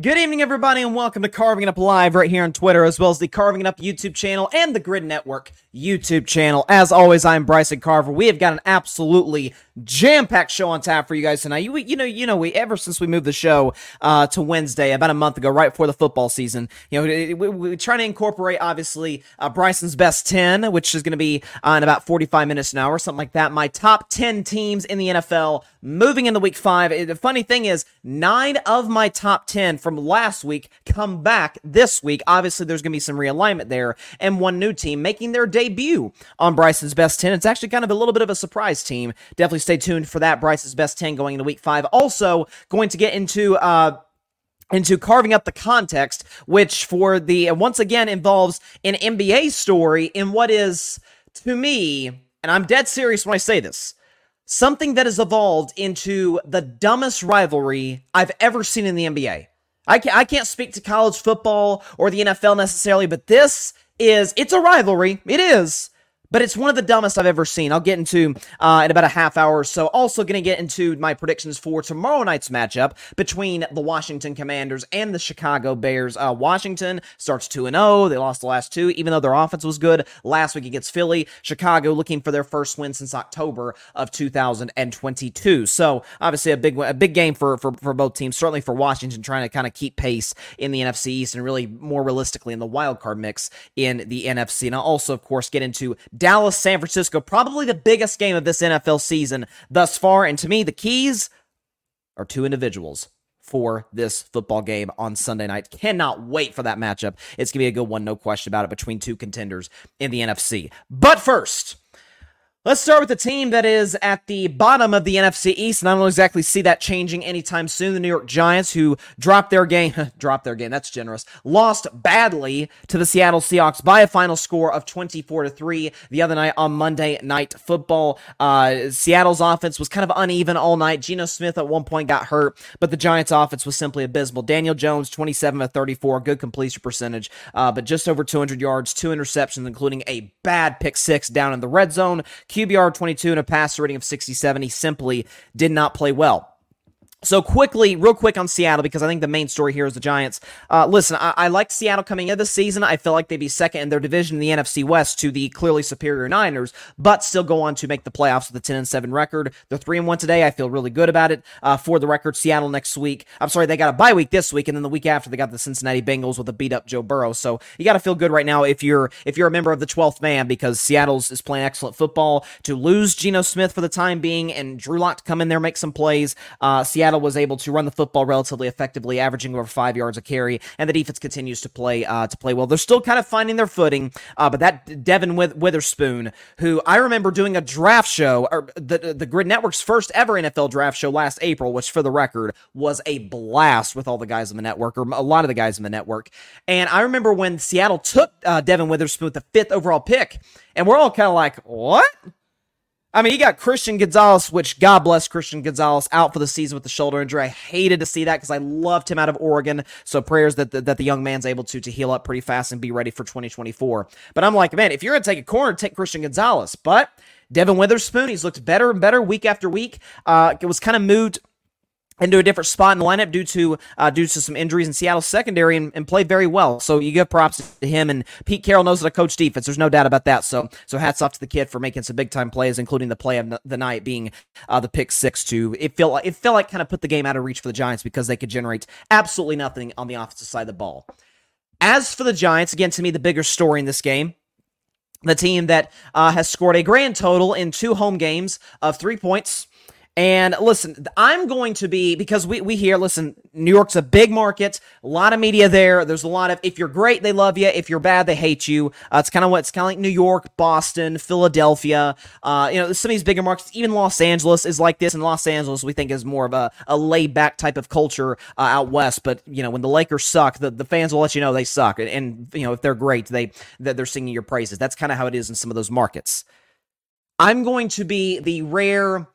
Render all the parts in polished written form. Good evening, everybody, and welcome to Carving It Up Live right here on Twitter, as well as the Carving It Up YouTube channel and the Grid Network YouTube channel. As always, I'm Bryson Carver. We have got an absolutely jam-packed show on tap for you guys tonight. You know, ever since we moved the show to Wednesday about a month ago, right before the football season, you know, we're trying to incorporate, obviously, Bryson's Best 10, which is going to be in about 45 minutes an hour, something like that. My top 10 teams in the NFL moving into Week 5. The funny thing is, 9 of my top 10 from last week come back this week. Obviously, there's going to be some realignment there, and one new team making their debut on Bryson's Best 10. It's actually kind of a little bit of a surprise team. Definitely stay tuned for that. Bryson's Best 10 going into Week 5. Also, going to get into carving up the context, which for the once again involves an NBA story in what is, to me, and I'm dead serious when I say this, something that has evolved into the dumbest rivalry I've ever seen in the NBA. I can't speak to college football or the NFL necessarily, but this is, it's a rivalry. It is, but it's one of the dumbest I've ever seen. I'll get into in about a half hour or so. Also going to get into my predictions for tomorrow night's matchup between the Washington Commanders and the Chicago Bears. Washington starts 2-0. They lost the last two, even though their offense was good last week against Philly. Chicago looking for their first win since October of 2022. So, obviously, a big game for both teams, certainly for Washington, trying to kind of keep pace in the NFC East and really more realistically in the wildcard mix in the NFC. And I'll also, of course, get into Dallas, San Francisco, probably the biggest game of this NFL season thus far. And to me, the keys are two individuals for this football game on Sunday night. Cannot wait for that matchup. It's going to be a good one, no question about it, between two contenders in the NFC. But first, let's start with the team that is at the bottom of the NFC East, and I don't exactly see that changing anytime soon. The New York Giants, who dropped their game, that's generous, lost badly to the Seattle Seahawks by a final score of 24-3 the other night on Monday Night Football. Seattle's offense was kind of uneven all night. Geno Smith at one point got hurt, but the Giants' offense was simply abysmal. Daniel Jones, 27-34, good completion percentage, but just over 200 yards, 2 interceptions, including a bad pick six down in the red zone. QBR 22 and a passer rating of 67. He simply did not play well. So real quick on Seattle, because I think the main story here is the Giants. Listen, I like Seattle coming into the season. I feel like they'd be second in their division in the NFC West to the clearly superior Niners, but still go on to make the playoffs with a 10-7 record. They're 3-1 today. I feel really good about it. For the record, Seattle next week. I'm sorry, they got a bye week this week, and then the week after they got the Cincinnati Bengals with a beat-up Joe Burrow. So you got to feel good right now if you're a member of the 12th man, because Seattle's is playing excellent football. To lose Geno Smith for the time being and Drew Lock to come in there, make some plays. Seattle was able to run the football relatively effectively, averaging over 5 yards a carry, and the defense continues to play well. They're still kind of finding their footing, but that Devin Witherspoon, who I remember doing a draft show, or the Grid Network's first ever NFL draft show last April, which for the record was a blast with all the guys in the network, or a lot of the guys in the network. And I remember when Seattle took Devin Witherspoon with the 5th overall pick, and we're all kind of like, what? I mean, you got Christian Gonzalez, which, God bless Christian Gonzalez, out for the season with the shoulder injury. I hated to see that because I loved him out of Oregon, so prayers that the young man's able to heal up pretty fast and be ready for 2024. But I'm like, man, if you're going to take a corner, take Christian Gonzalez. But Devin Witherspoon, he's looked better and better week after week. It was kind of moved into a different spot in the lineup due to some injuries in Seattle's secondary and played very well. So you give props to him, and Pete Carroll knows how to coach defense. There's no doubt about that. So hats off to the kid for making some big time plays, including the play of the night being the pick six. It felt like kind of put the game out of reach for the Giants because they could generate absolutely nothing on the offensive side of the ball. As for the Giants, again, to me, the bigger story in this game, the team that has scored a grand total in 2 home games of 3 points. And listen, I'm going to be, because we hear, listen, New York's a big market, a lot of media there. There's a lot of, if you're great, they love you. If you're bad, they hate you. It's kind of like New York, Boston, Philadelphia. Some of these bigger markets, even Los Angeles is like this. And Los Angeles, we think, is more of a laid back type of culture out west. But you know, when the Lakers suck, the fans will let you know they suck. And you know, if they're great, they're singing your praises. That's kind of how it is in some of those markets. I'm going to be the rare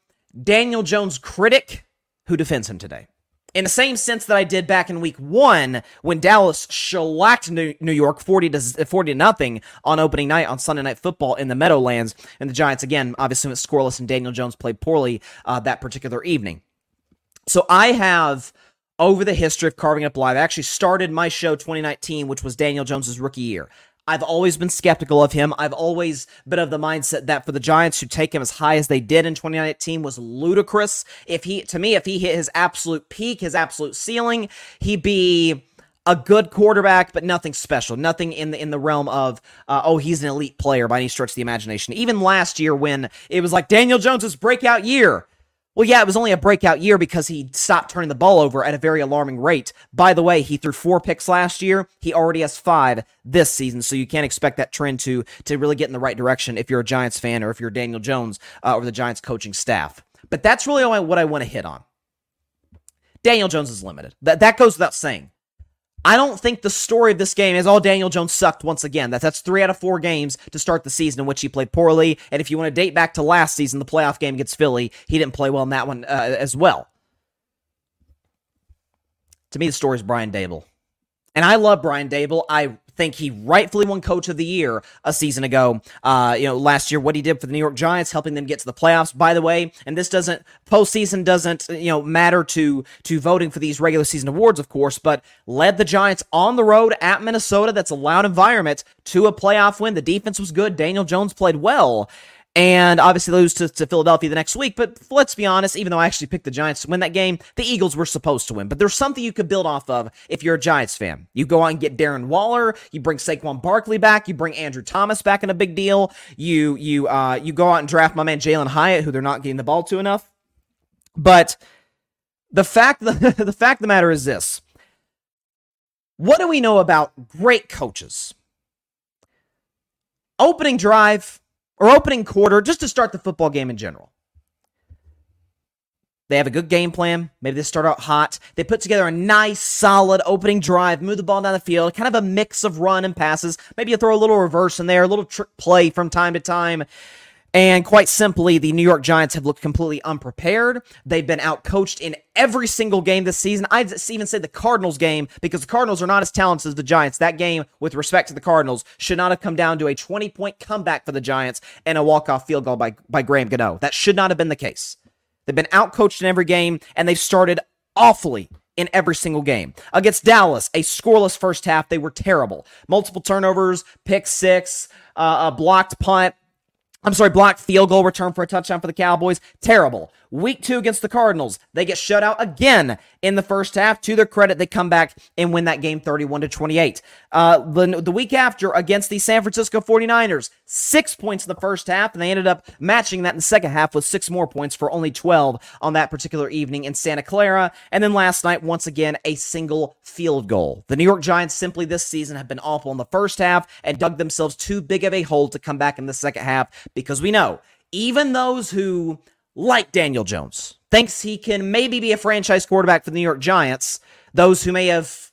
Daniel Jones critic who defends him today, in the same sense that I did back in Week 1 when Dallas shellacked New York 40-0 on opening night on Sunday Night Football in the Meadowlands, and the Giants again obviously went scoreless and Daniel Jones played poorly that particular evening. So I have over the history of Carving Up Live. I actually started my show 2019, which was Daniel Jones's rookie year. I've always been skeptical of him. I've always been of the mindset that for the Giants to take him as high as they did in 2019 was ludicrous. If he hit his absolute peak, his absolute ceiling, he'd be a good quarterback, but nothing special, nothing in the realm of, he's an elite player by any stretch of the imagination. Even last year when it was like Daniel Jones's breakout year. Well, yeah, it was only a breakout year because he stopped turning the ball over at a very alarming rate. By the way, he threw 4 picks last year. He already has 5 this season, so you can't expect that trend to really get in the right direction if you're a Giants fan or if you're Daniel Jones or the Giants coaching staff. But that's really what I want to hit on. Daniel Jones is limited. That goes without saying. I don't think the story of this game is all Daniel Jones sucked once again. That's 3 out of 4 games to start the season in which he played poorly. And if you want to date back to last season, the playoff game against Philly, he didn't play well in that one as well. To me, the story is Brian Daboll. And I love Brian Daboll. I think he rightfully won Coach of the Year a season ago. Last year, what he did for the New York Giants, helping them get to the playoffs, by the way, and this postseason doesn't matter to voting for these regular season awards, of course, but led the Giants on the road at Minnesota, that's a loud environment, to a playoff win. The defense was good. Daniel Jones played well. And obviously lose to Philadelphia the next week. But let's be honest, even though I actually picked the Giants to win that game, the Eagles were supposed to win. But there's something you could build off of if you're a Giants fan. You go out and get Darren Waller. You bring Saquon Barkley back. You bring Andrew Thomas back in a big deal. You go out and draft my man Jalen Hyatt, who they're not getting the ball to enough. But the fact of the matter is this. What do we know about great coaches? Opening drive, or opening quarter, just to start the football game in general. They have a good game plan. Maybe they start out hot. They put together a nice, solid opening drive, move the ball down the field, kind of a mix of run and passes. Maybe you throw a little reverse in there, a little trick play from time to time. And quite simply, the New York Giants have looked completely unprepared. They've been outcoached in every single game this season. I'd even say the Cardinals game, because the Cardinals are not as talented as the Giants. That game, with respect to the Cardinals, should not have come down to a 20-point comeback for the Giants and a walk-off field goal by Graham Gano. That should not have been the case. They've been outcoached in every game, and they've started awfully in every single game. Against Dallas, a scoreless first half. They were terrible. Multiple turnovers, pick six, a blocked punt. Blocked field goal return for a touchdown for the Cowboys. Terrible. Week 2 against the Cardinals. They get shut out again in the first half. To their credit, they come back and win that game 31-28. The week after against the San Francisco 49ers, 6 points in the first half, and they ended up matching that in the second half with 6 more points for only 12 on that particular evening in Santa Clara. And then last night, once again, a single field goal. The New York Giants simply this season have been awful in the first half and dug themselves too big of a hole to come back in the second half. Because we know, even those who, like Daniel Jones, thinks he can maybe be a franchise quarterback for the New York Giants, those who may have,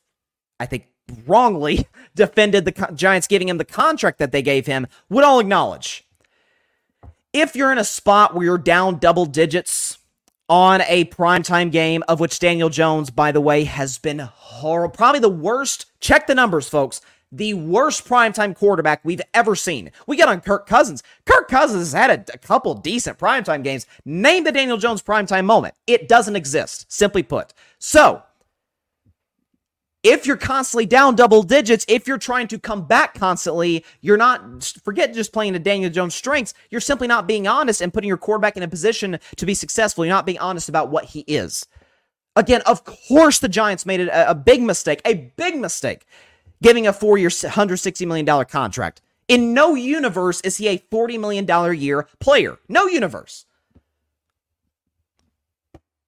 I think, wrongly defended the Giants giving him the contract that they gave him, would all acknowledge. If you're in a spot where you're down double digits on a primetime game, of which Daniel Jones, by the way, has been horrible, probably the worst, check the numbers, folks, the worst primetime quarterback we've ever seen. We got on Kirk Cousins. Kirk Cousins has had a couple decent primetime games. Name the Daniel Jones primetime moment. It doesn't exist, simply put. So, if you're constantly down double digits, if you're trying to come back constantly, you're not, forget just playing to Daniel Jones' strengths, you're simply not being honest and putting your quarterback in a position to be successful. You're not being honest about what he is. Again, of course the Giants made a big mistake. Giving a 4-year, $160 million contract. In no universe is he a $40 million a year player. No universe.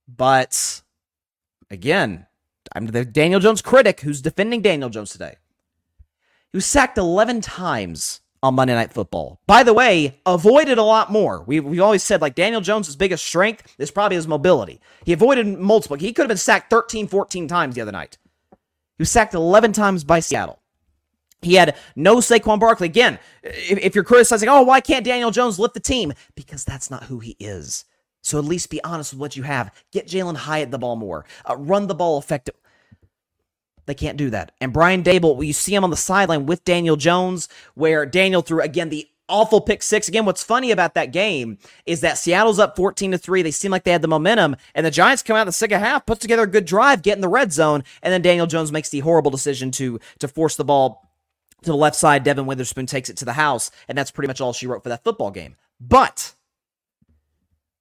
But, again, I'm the Daniel Jones critic who's defending Daniel Jones today. He was sacked 11 times on Monday Night Football. By the way, avoided a lot more. We've always said, like, Daniel Jones' biggest strength is probably his mobility. He avoided multiple. He could have been sacked 13, 14 times the other night. He was sacked 11 times by Seattle. He had no Saquon Barkley. Again, if you're criticizing, why can't Daniel Jones lift the team? Because that's not who he is. So at least be honest with what you have. Get Jalen Hyatt the ball more. Run the ball effectively. They can't do that. And Brian Daboll, you see him on the sideline with Daniel Jones, where Daniel threw, again, the awful pick six. Again, what's funny about that game is that Seattle's up 14-3. They seem like they had the momentum, and the Giants come out in the second half, puts together a good drive, get in the red zone, and then Daniel Jones makes the horrible decision to force the ball to the left side. Devin Witherspoon takes it to the house, and that's pretty much all she wrote for that football game. But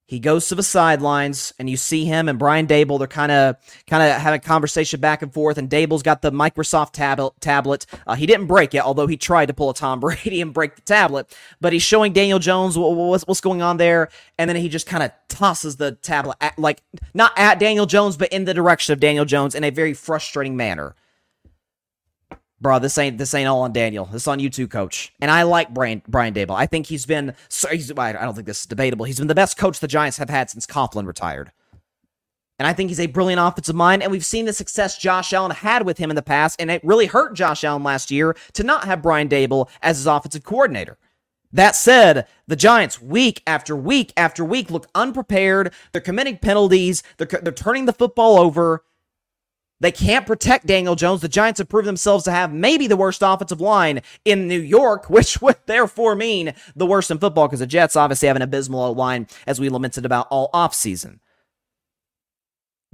he goes to the sidelines, and you see him and Brian Daboll. They're kind of having a conversation back and forth, and Daboll's got the Microsoft tablet. He didn't break it, although he tried to pull a Tom Brady and break the tablet. But he's showing Daniel Jones what's going on there, and then he just kind of tosses the tablet, not at Daniel Jones, but in the direction of Daniel Jones in a very frustrating manner. Bro, this ain't all on Daniel. This is on you too, Coach. And I like Brian Daboll. I think I don't think this is debatable. He's been the best coach the Giants have had since Coughlin retired. And I think he's a brilliant offensive mind. And we've seen the success Josh Allen had with him in the past. And it really hurt Josh Allen last year to not have Brian Daboll as his offensive coordinator. That said, the Giants, week after week after week, look unprepared. They're committing penalties. They're turning the football over. They can't protect Daniel Jones. The Giants have proved themselves to have maybe the worst offensive line in New York, which would therefore mean the worst in football because the Jets obviously have an abysmal line, as we lamented about all offseason.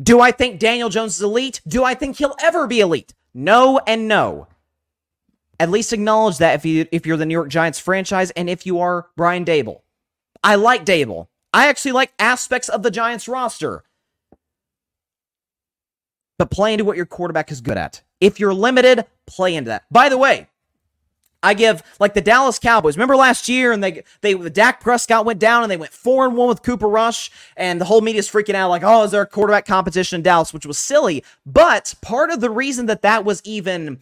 Do I think Daniel Jones is elite? Do I think he'll ever be elite? No and no. At least acknowledge that if you're the New York Giants franchise and if you are Brian Daboll. I like Daboll. I actually like aspects of the Giants roster. But play into what your quarterback is good at. If you're limited, play into that. By the way, I give like the Dallas Cowboys. Remember last year, and they Dak Prescott went down, and they went 4-1 with Cooper Rush, and the whole media's freaking out like, oh, is there a quarterback competition in Dallas? Which was silly. But part of the reason that was even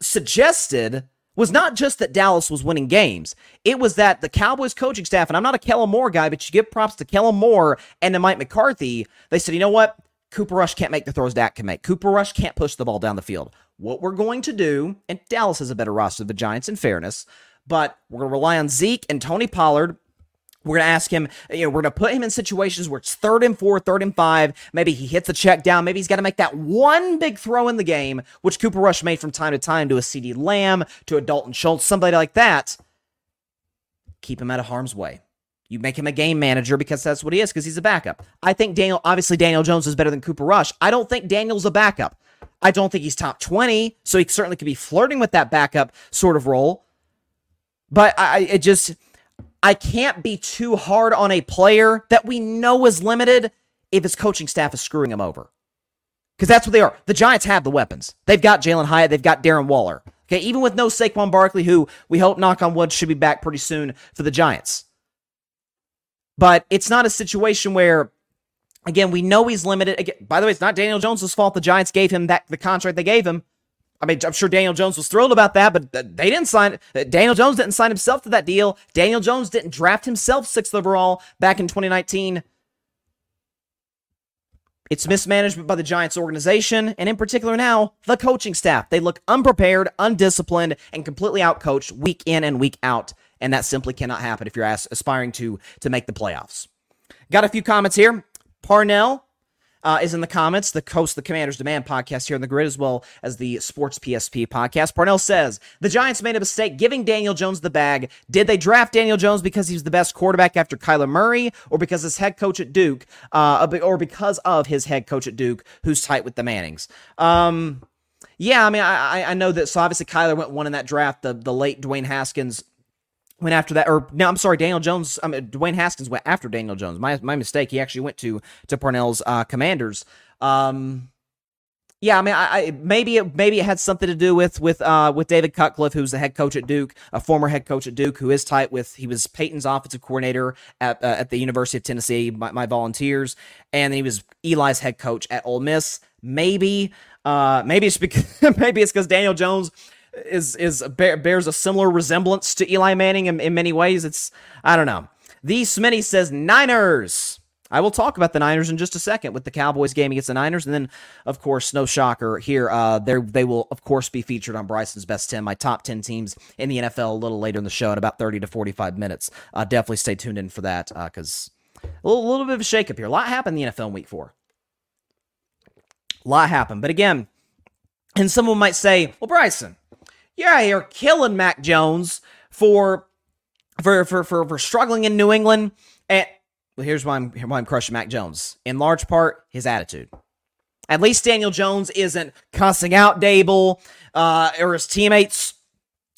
suggested was not just that Dallas was winning games. It was that the Cowboys coaching staff, and I'm not a Kellen Moore guy, but you give props to Kellen Moore and to Mike McCarthy. They said, you know what? Cooper Rush can't make the throws Dak can make. Cooper Rush can't push the ball down the field. What we're going to do, and Dallas has a better roster than the Giants in fairness, but we're going to rely on Zeke and Tony Pollard. We're going to ask him, we're going to put him in situations where it's 3rd and 4, 3rd and 5. Maybe he hits a check down. Maybe he's got to make that one big throw in the game, which Cooper Rush made from time to time to a CeeDee Lamb, to a Dalton Schultz, somebody like that. Keep him out of harm's way. You make him a game manager because that's what he is, because he's a backup. I think Daniel Jones is better than Cooper Rush. I don't think Daniel's a backup. I don't think he's top 20, so he certainly could be flirting with that backup sort of role. But I can't be too hard on a player that we know is limited if his coaching staff is screwing him over. Because that's what they are. The Giants have the weapons. They've got Jalen Hyatt. They've got Darren Waller. Okay, even with no Saquon Barkley, who we hope, knock on wood, should be back pretty soon for the Giants. But it's not a situation where, again, we know he's limited. Again, by the way, it's not Daniel Jones' fault the Giants gave him the contract they gave him. I mean, I'm sure Daniel Jones was thrilled about that, but they didn't sign it. Daniel Jones didn't sign himself to that deal. Daniel Jones didn't draft himself 6th overall back in 2019. It's mismanagement by the Giants organization, and in particular now, the coaching staff. They look unprepared, undisciplined, and completely outcoached week in and week out. And that simply cannot happen if you're aspiring to make the playoffs. Got a few comments here. Parnell is in the comments. The Coast, the Commanders Demand podcast here on the Grid, as well as the Sports PSP podcast. Parnell says, the Giants made a mistake giving Daniel Jones the bag. Did they draft Daniel Jones because he was the best quarterback after Kyler Murray, or because his head coach at Duke, or because of his head coach at Duke, who's tight with the Mannings? Yeah, I mean, I know that. So obviously Kyler went one in that draft. The late Dwayne Haskins went after that, or no, I'm sorry, Dwayne Haskins went after Daniel Jones. My mistake. He actually went to Parnell's Commanders. Yeah, I mean, maybe it had something to do with David Cutcliffe, who's the head coach at Duke, a former head coach at Duke, who is tight with. He was Peyton's offensive coordinator at the University of Tennessee, my Volunteers, and then he was Eli's head coach at Ole Miss. Maybe it's because Daniel Jones bears a similar resemblance to Eli Manning in many ways. I don't know. The Smitty says, Niners. I will talk about the Niners in just a second with the Cowboys game against the Niners. And then, of course, no shocker here. They will, of course, be featured on Bryson's Best 10, my top 10 teams in the NFL, a little later in the show in about 30 to 45 minutes. Definitely stay tuned in for that because a little bit of a shakeup here. A lot happened in the NFL in Week 4. A lot happened. But again, and someone might say, well, Bryson, you're killing Mac Jones for for struggling in New England. And here's why I'm crushing Mac Jones. In large part, his attitude. At least Daniel Jones isn't cussing out Daboll or his teammates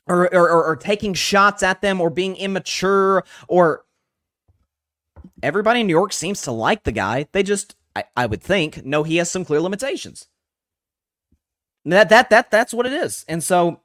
or taking shots at them or being immature. Or everybody in New York seems to like the guy. They just, I would think, know he has some clear limitations. That's what it is. And so,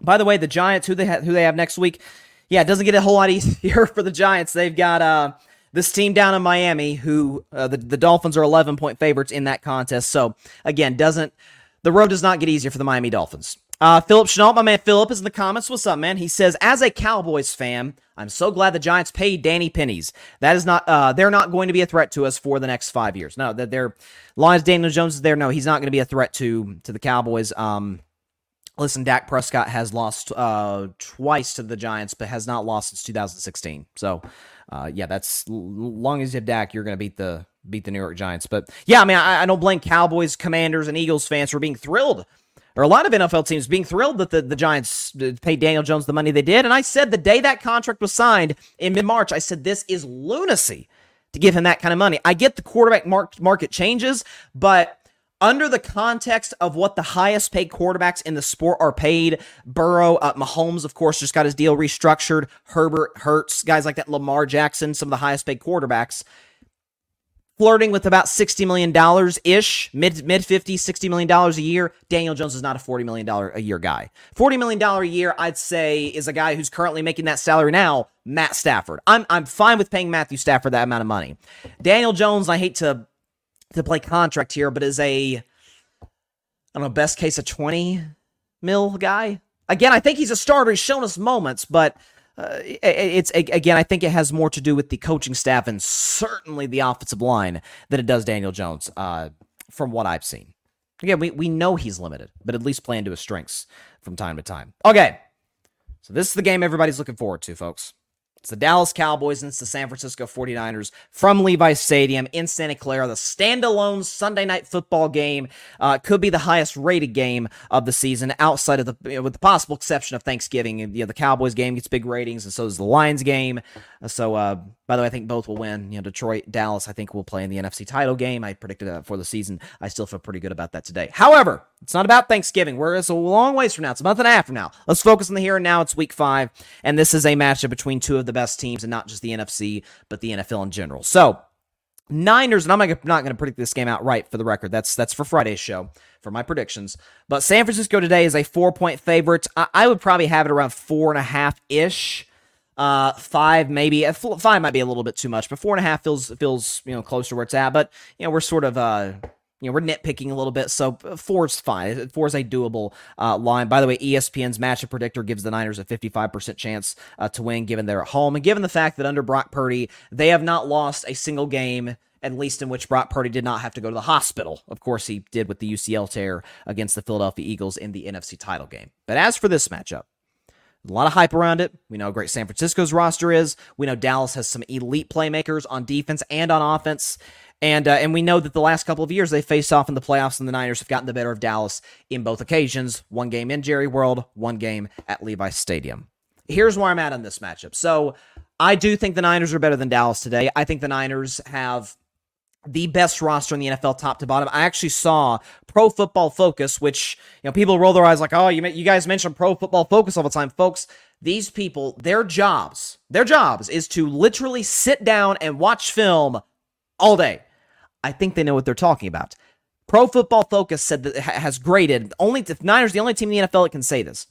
by the way, the Giants, who they have next week, yeah, it doesn't get a whole lot easier for the Giants. They've got this team down in Miami, who the Dolphins are 11-point favorites in that contest. So again, the road does not get easier for the Miami Dolphins. Philip Chenault, my man Philip, is in the comments. What's up, man? He says, as a Cowboys fan, I'm so glad the Giants paid Danny Pennies. That is not, they're not going to be a threat to us for the next 5 years. No, that they're Lions. Daniel Jones is there. No, he's not going to be a threat to the Cowboys. Listen, Dak Prescott has lost twice to the Giants, but has not lost since 2016. So, yeah, that's long as you have Dak, you're going to beat the New York Giants. But yeah, I mean, I don't blame Cowboys, Commanders, and Eagles fans for being thrilled, or a lot of NFL teams being thrilled that the Giants paid Daniel Jones the money they did. And I said the day that contract was signed in mid-March, I said this is lunacy to give him that kind of money. I get the quarterback market changes, but under the context of what the highest-paid quarterbacks in the sport are paid, Burrow, Mahomes, of course, just got his deal restructured, Herbert, Hurts, guys like that, Lamar Jackson, some of the highest-paid quarterbacks, flirting with about $60 million-ish, mid-50s, $60 million a year. Daniel Jones is not a $40 million a year guy. $40 million a year, I'd say, is a guy who's currently making that salary now, Matt Stafford. I'm fine with paying Matthew Stafford that amount of money. Daniel Jones, I hate to play contract here, but is a, I don't know, best case a 20 mil guy. Again, I think he's a starter. He's shown us moments, but it's, again, I think it has more to do with the coaching staff and certainly the offensive line than it does Daniel Jones, from what I've seen. Again, we know he's limited, but at least play into his strengths from time to time. Okay, so this is the game everybody's looking forward to, folks. It's the Dallas Cowboys and it's the San Francisco 49ers from Levi's Stadium in Santa Clara. The standalone Sunday night football game could be the highest rated game of the season outside of with the possible exception of Thanksgiving. You know, the Cowboys game gets big ratings and so does the Lions game. So, by the way, I think both will win. You know, Detroit, Dallas, I think will play in the NFC title game. I predicted that for the season. I still feel pretty good about that today. However, it's not about Thanksgiving. It's a long ways from now. It's a month and a half from now. Let's focus on the here and now. It's week 5, and this is a matchup between two of the best teams, and not just the NFC, but the NFL in general. So, Niners, and I'm not going to predict this game outright for the record. That's for Friday's show, for my predictions. But San Francisco today is a 4-point favorite. I would probably have it around 4.5-ish. 5 maybe. 5 might be a little bit too much, but 4.5 feels closer where it's at. But we're sort of we're nitpicking a little bit, so 4 is fine. 4 is a doable line. By the way, ESPN's matchup predictor gives the Niners a 55% chance to win, given they're at home and given the fact that under Brock Purdy, they have not lost a single game, at least in which Brock Purdy did not have to go to the hospital. Of course, he did with the UCL tear against the Philadelphia Eagles in the NFC title game. But as for this matchup, a lot of hype around it. We know how great San Francisco's roster is. We know Dallas has some elite playmakers on defense and on offense. And we know that the last couple of years they faced off in the playoffs, and the Niners have gotten the better of Dallas in both occasions. One game in Jerry World, one game at Levi's Stadium. Here's where I'm at on this matchup. So I do think the Niners are better than Dallas today. I think the Niners have the best roster in the NFL top to bottom. I actually saw Pro Football Focus, which, people roll their eyes like, oh, you guys mention Pro Football Focus all the time. Folks, these people, their jobs is to literally sit down and watch film all day. I think they know what they're talking about. Pro Football Focus said that it has graded, the Niners the only team in the NFL that can say this.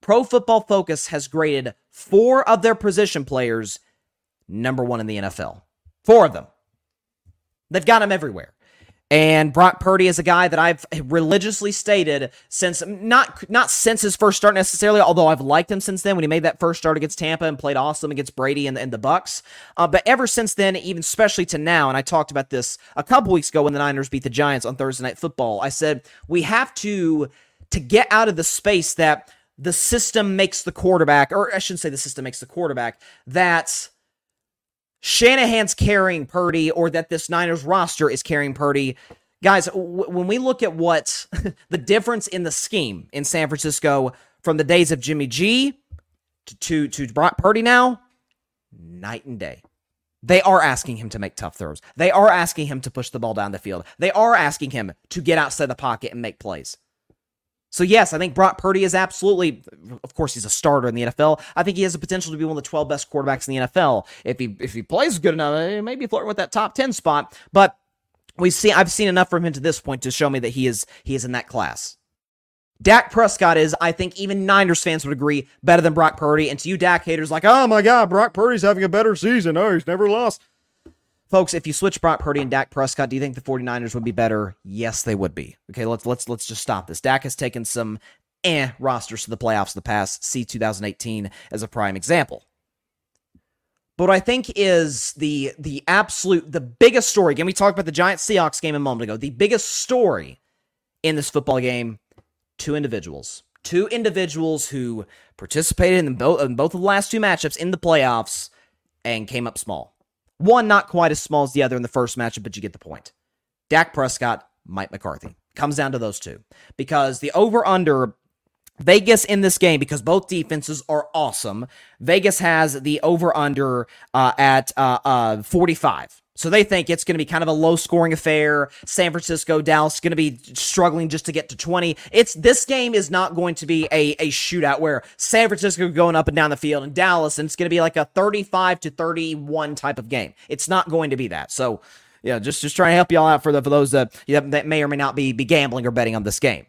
Pro Football Focus has graded 4 of their position players #1 in the NFL. 4 of them. They've got him everywhere. And Brock Purdy is a guy that I've religiously stated since, not since his first start necessarily, although I've liked him since then when he made that first start against Tampa and played awesome against Brady and the Bucs. But ever since then, even especially to now, and I talked about this a couple weeks ago when the Niners beat the Giants on Thursday Night Football, I said, we have to get out of the space that the system makes the quarterback, or I shouldn't say the system makes the quarterback, that's Shanahan's carrying Purdy, or that this Niners roster is carrying Purdy. Guys, when we look at what the difference in the scheme in San Francisco from the days of Jimmy G to Brock Purdy now, night and day. They are asking him to make tough throws. They are asking him to push the ball down the field. They are asking him to get outside the pocket and make plays. So yes, I think Brock Purdy is absolutely, of course, he's a starter in the NFL. I think he has the potential to be one of the 12 best quarterbacks in the NFL. If he plays good enough, he may be flirting with that top 10 spot, but I've seen enough from him to this point to show me that he is in that class. Dak Prescott is, I think even Niners fans would agree, better than Brock Purdy. And to you Dak haters like, oh my God, Brock Purdy's having a better season. Oh, he's never lost. Folks, if you switch Brock Purdy and Dak Prescott, do you think the 49ers would be better? Yes, they would be. Okay, let's just stop this. Dak has taken some rosters to the playoffs in the past. See 2018 as a prime example. But what I think is the biggest story. Again, we talked about the Giants Seahawks game a moment ago. The biggest story in this football game, two individuals who participated in both of the last two matchups in the playoffs and came up small. One not quite as small as the other in the first matchup, but you get the point. Dak Prescott, Mike McCarthy. Comes down to those two. Because the over-under, Vegas in this game, because both defenses are awesome, Vegas has the over-under at 45. So they think it's going to be kind of a low-scoring affair. San Francisco, Dallas, going to be struggling just to get to 20. This game is not going to be a shootout where San Francisco going up and down the field and Dallas, and it's going to be like a 35-31 type of game. It's not going to be that. So, yeah, just trying to help y'all out for those that may or may not be gambling or betting on this game.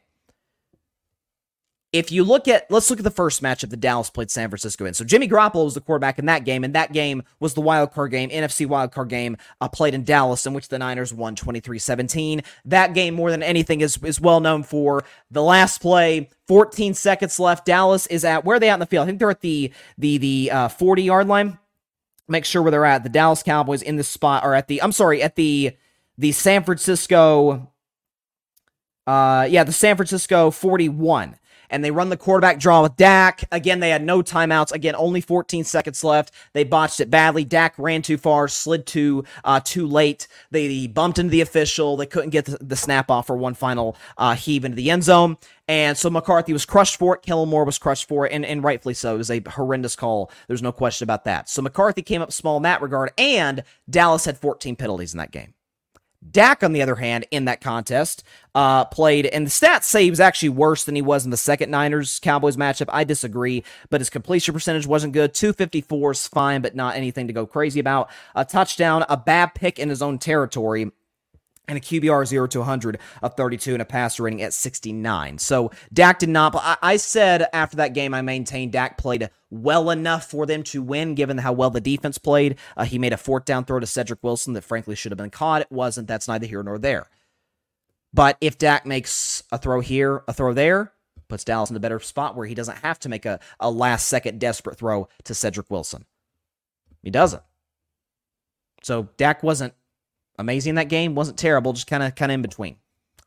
If you let's look at the first matchup that Dallas played San Francisco in. So Jimmy Garoppolo was the quarterback in that game, and that game was the wildcard game, NFC wildcard game played in Dallas, in which the Niners won 23-17. That game, more than anything, is well known for the last play, 14 seconds left. Dallas is at, where are they out in the field? I think they're at the 40-yard line. Make sure where they're at. The Dallas Cowboys in this spot are at the San Francisco, the San Francisco 41. And they run the quarterback draw with Dak. Again, they had no timeouts. Again, only 14 seconds left. They botched it badly. Dak ran too far, slid too late. They bumped into the official. They couldn't get the snap off for one final heave into the end zone. And so McCarthy was crushed for it. Killamore was crushed for it, and rightfully so. It was a horrendous call. There's no question about that. So McCarthy came up small in that regard, and Dallas had 14 penalties in that game. Dak, on the other hand, in that contest, played, and the stats say he was actually worse than he was in the second Niners-Cowboys matchup. I disagree, but his completion percentage wasn't good. 254 is fine, but not anything to go crazy about. A touchdown, a bad pick in his own territory, and a QBR 0 to 100 of 32 and a passer rating at 69. So Dak did not play. I said after that game, I maintained Dak played well enough for them to win, given how well the defense played. He made a fourth down throw to Cedric Wilson that frankly should have been caught. It wasn't. That's neither here nor there. But if Dak makes a throw here, a throw there, puts Dallas in a better spot where he doesn't have to make a last-second desperate throw to Cedric Wilson. He doesn't. So Dak wasn't amazing that game, wasn't terrible, just kind of in between.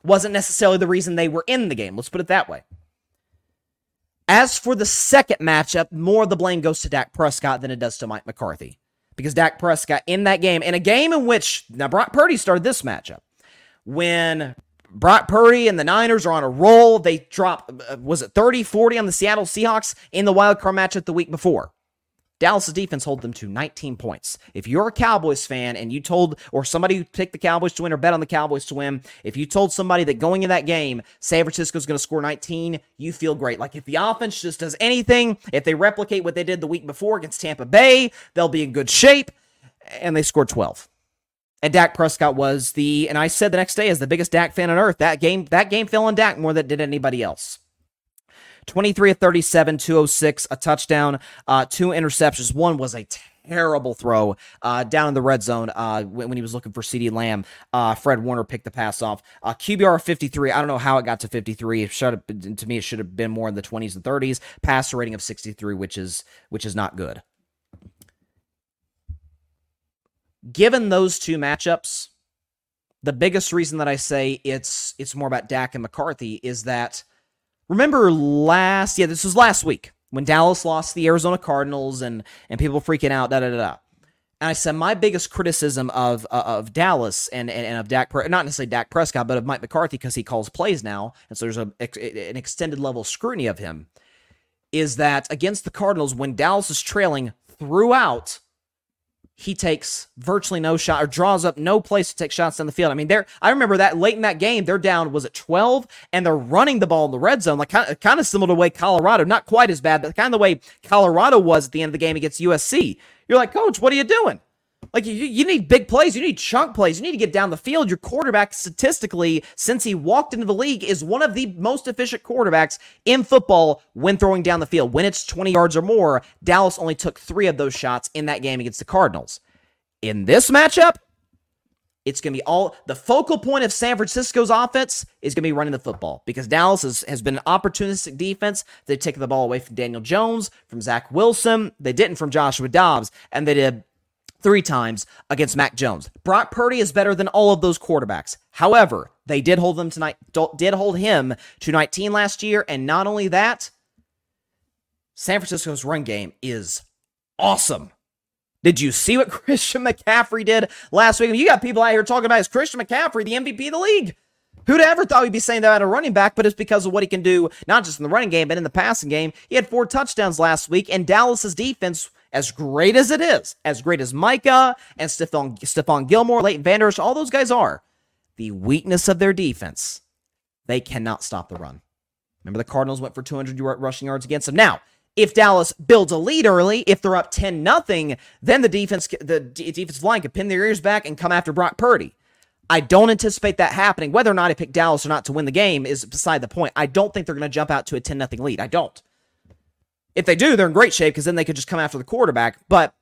Wasn't necessarily the reason they were in the game, let's put it that way. As for the second matchup, more of the blame goes to Dak Prescott than it does to Mike McCarthy. Because Dak Prescott in that game, in a game in which, now Brock Purdy started this matchup, when Brock Purdy and the Niners are on a roll, they drop, 30-40 on the Seattle Seahawks in the wildcard matchup the week before. Dallas' defense held them to 19 points. If you're a Cowboys fan and you told, or somebody who picked the Cowboys to win or bet on the Cowboys to win, if you told somebody that going in that game, San Francisco's going to score 19, you feel great. Like if the offense just does anything, if they replicate what they did the week before against Tampa Bay, they'll be in good shape, and they scored 12. And Dak Prescott was and I said the next day, as the biggest Dak fan on earth, that game fell on Dak more than it did anybody else. 23 of 37, 206, a touchdown, two interceptions. One was a terrible throw down in the red zone when he was looking for CeeDee Lamb. Fred Warner picked the pass off. QBR 53, I don't know how it got to 53. To me, it should have been more in the 20s and 30s. Passer rating of 63, which is not good. Given those two matchups, the biggest reason that I say it's more about Dak and McCarthy is that, remember this was last week when Dallas lost the Arizona Cardinals and people freaking out, And I said my biggest criticism of Dallas and of Dak, not necessarily Dak Prescott, but of Mike McCarthy, because he calls plays now, and so there's an extended level of scrutiny of him, is that against the Cardinals, when Dallas is trailing throughout, he takes virtually no shot or draws up no place to take shots down the field. I mean, I remember that late in that game, they're down, was it 12? And they're running the ball in the red zone, like kind of similar to the way Colorado, not quite as bad, but kind of the way Colorado was at the end of the game against USC. You're like, coach, what are you doing? Like, you need big plays. You need chunk plays. You need to get down the field. Your quarterback, statistically, since he walked into the league, is one of the most efficient quarterbacks in football when throwing down the field. When it's 20 yards or more, Dallas only took 3 of those shots in that game against the Cardinals. In this matchup, it's going to be all the focal point of San Francisco's offense is going to be running the football, because Dallas has been an opportunistic defense. They've taken the ball away from Daniel Jones, from Zach Wilson. They didn't from Joshua Dobbs, and they did 3 times against Mac Jones. Brock Purdy is better than all of those quarterbacks. However, they did hold him to 19 last year, and not only that, San Francisco's run game is awesome. Did you see what Christian McCaffrey did last week? I mean, you got people out here talking about, is Christian McCaffrey the MVP of the league? Who'd ever thought we'd be saying that at a running back, but it's because of what he can do, not just in the running game, but in the passing game. He had 4 touchdowns last week, and Dallas's defense, as great as it is, as great as Micah and Stephon Gilmore, Leighton Vander Esch, all those guys are, the weakness of their defense, they cannot stop the run. Remember, the Cardinals went for 200 rushing yards against them. Now, if Dallas builds a lead early, if they're up 10-0, then the defensive line could pin their ears back and come after Brock Purdy. I don't anticipate that happening. Whether or not I pick Dallas or not to win the game is beside the point. I don't think they're going to jump out to a 10-0 lead. I don't. If they do, they're in great shape, because then they could just come after the quarterback. But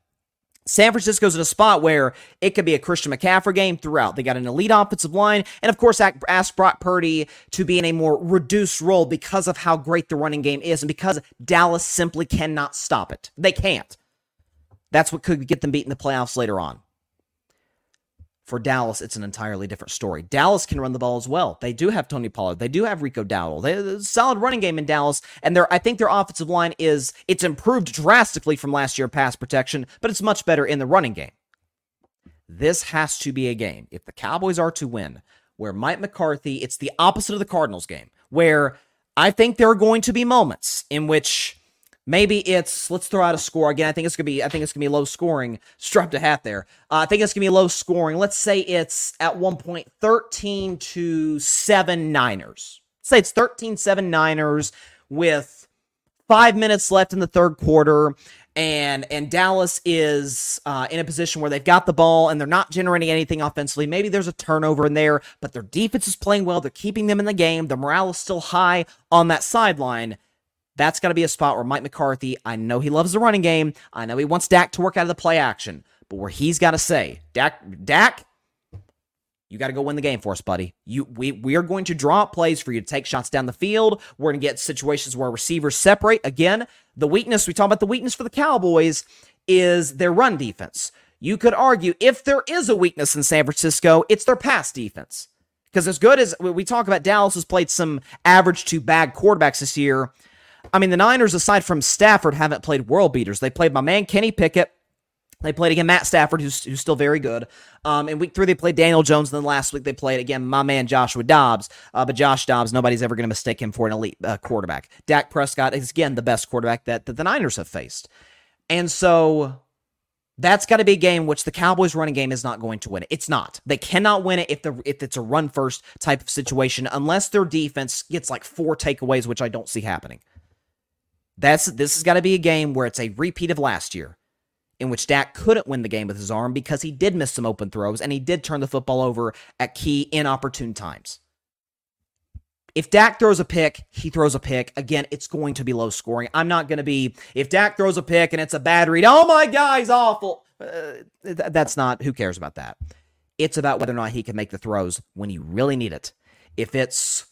San Francisco's in a spot where it could be a Christian McCaffrey game throughout. They got an elite offensive line, and of course, ask Brock Purdy to be in a more reduced role because of how great the running game is and because Dallas simply cannot stop it. They can't. That's what could get them beat in the playoffs later on. For Dallas, it's an entirely different story. Dallas can run the ball as well. They do have Tony Pollard. They do have Rico Dowdle. They have a solid running game in Dallas, and I think their offensive line it's improved drastically from last year pass protection, but it's much better in the running game. This has to be a game, if the Cowboys are to win, where Mike McCarthy, it's the opposite of the Cardinals game, where I think there are going to be moments in which maybe it's, let's throw out a score again. I think it's gonna be low scoring. Strapped a hat there. I think it's gonna be low scoring. Let's say it's at one point 13-7 Niners. Say it's 13-7 Niners with 5 minutes left in the third quarter, and Dallas is in a position where they've got the ball and they're not generating anything offensively. Maybe there's a turnover in there, but their defense is playing well. They're keeping them in the game. The morale is still high on that sideline. That's got to be a spot where Mike McCarthy, I know he loves the running game. I know he wants Dak to work out of the play action. But where he's got to say, Dak, you got to go win the game for us, buddy. We are going to draw up plays for you to take shots down the field. We're going to get situations where receivers separate. Again, we talk about the weakness for the Cowboys is their run defense. You could argue if there is a weakness in San Francisco, it's their pass defense. Because as good as we talk about, Dallas has played some average to bad quarterbacks this year. I mean, the Niners, aside from Stafford, haven't played world beaters. They played my man Kenny Pickett. They played again Matt Stafford, who's still very good. In week 3, they played Daniel Jones. And then last week, they played again my man Joshua Dobbs. But Josh Dobbs, nobody's ever going to mistake him for an elite quarterback. Dak Prescott is, again, the best quarterback that the Niners have faced. And so that's got to be a game which the Cowboys' running game is not going to win. It's not. They cannot win it if it's a run-first type of situation, unless their defense gets like 4 takeaways, which I don't see happening. This has got to be a game where it's a repeat of last year, in which Dak couldn't win the game with his arm because he did miss some open throws and he did turn the football over at key inopportune times. If Dak throws a pick, he throws a pick. Again, it's going to be low scoring. I'm not going to be, if Dak throws a pick and it's a bad read, oh my God, he's awful. That's not, who cares about that? It's about whether or not he can make the throws when you really need it. If it's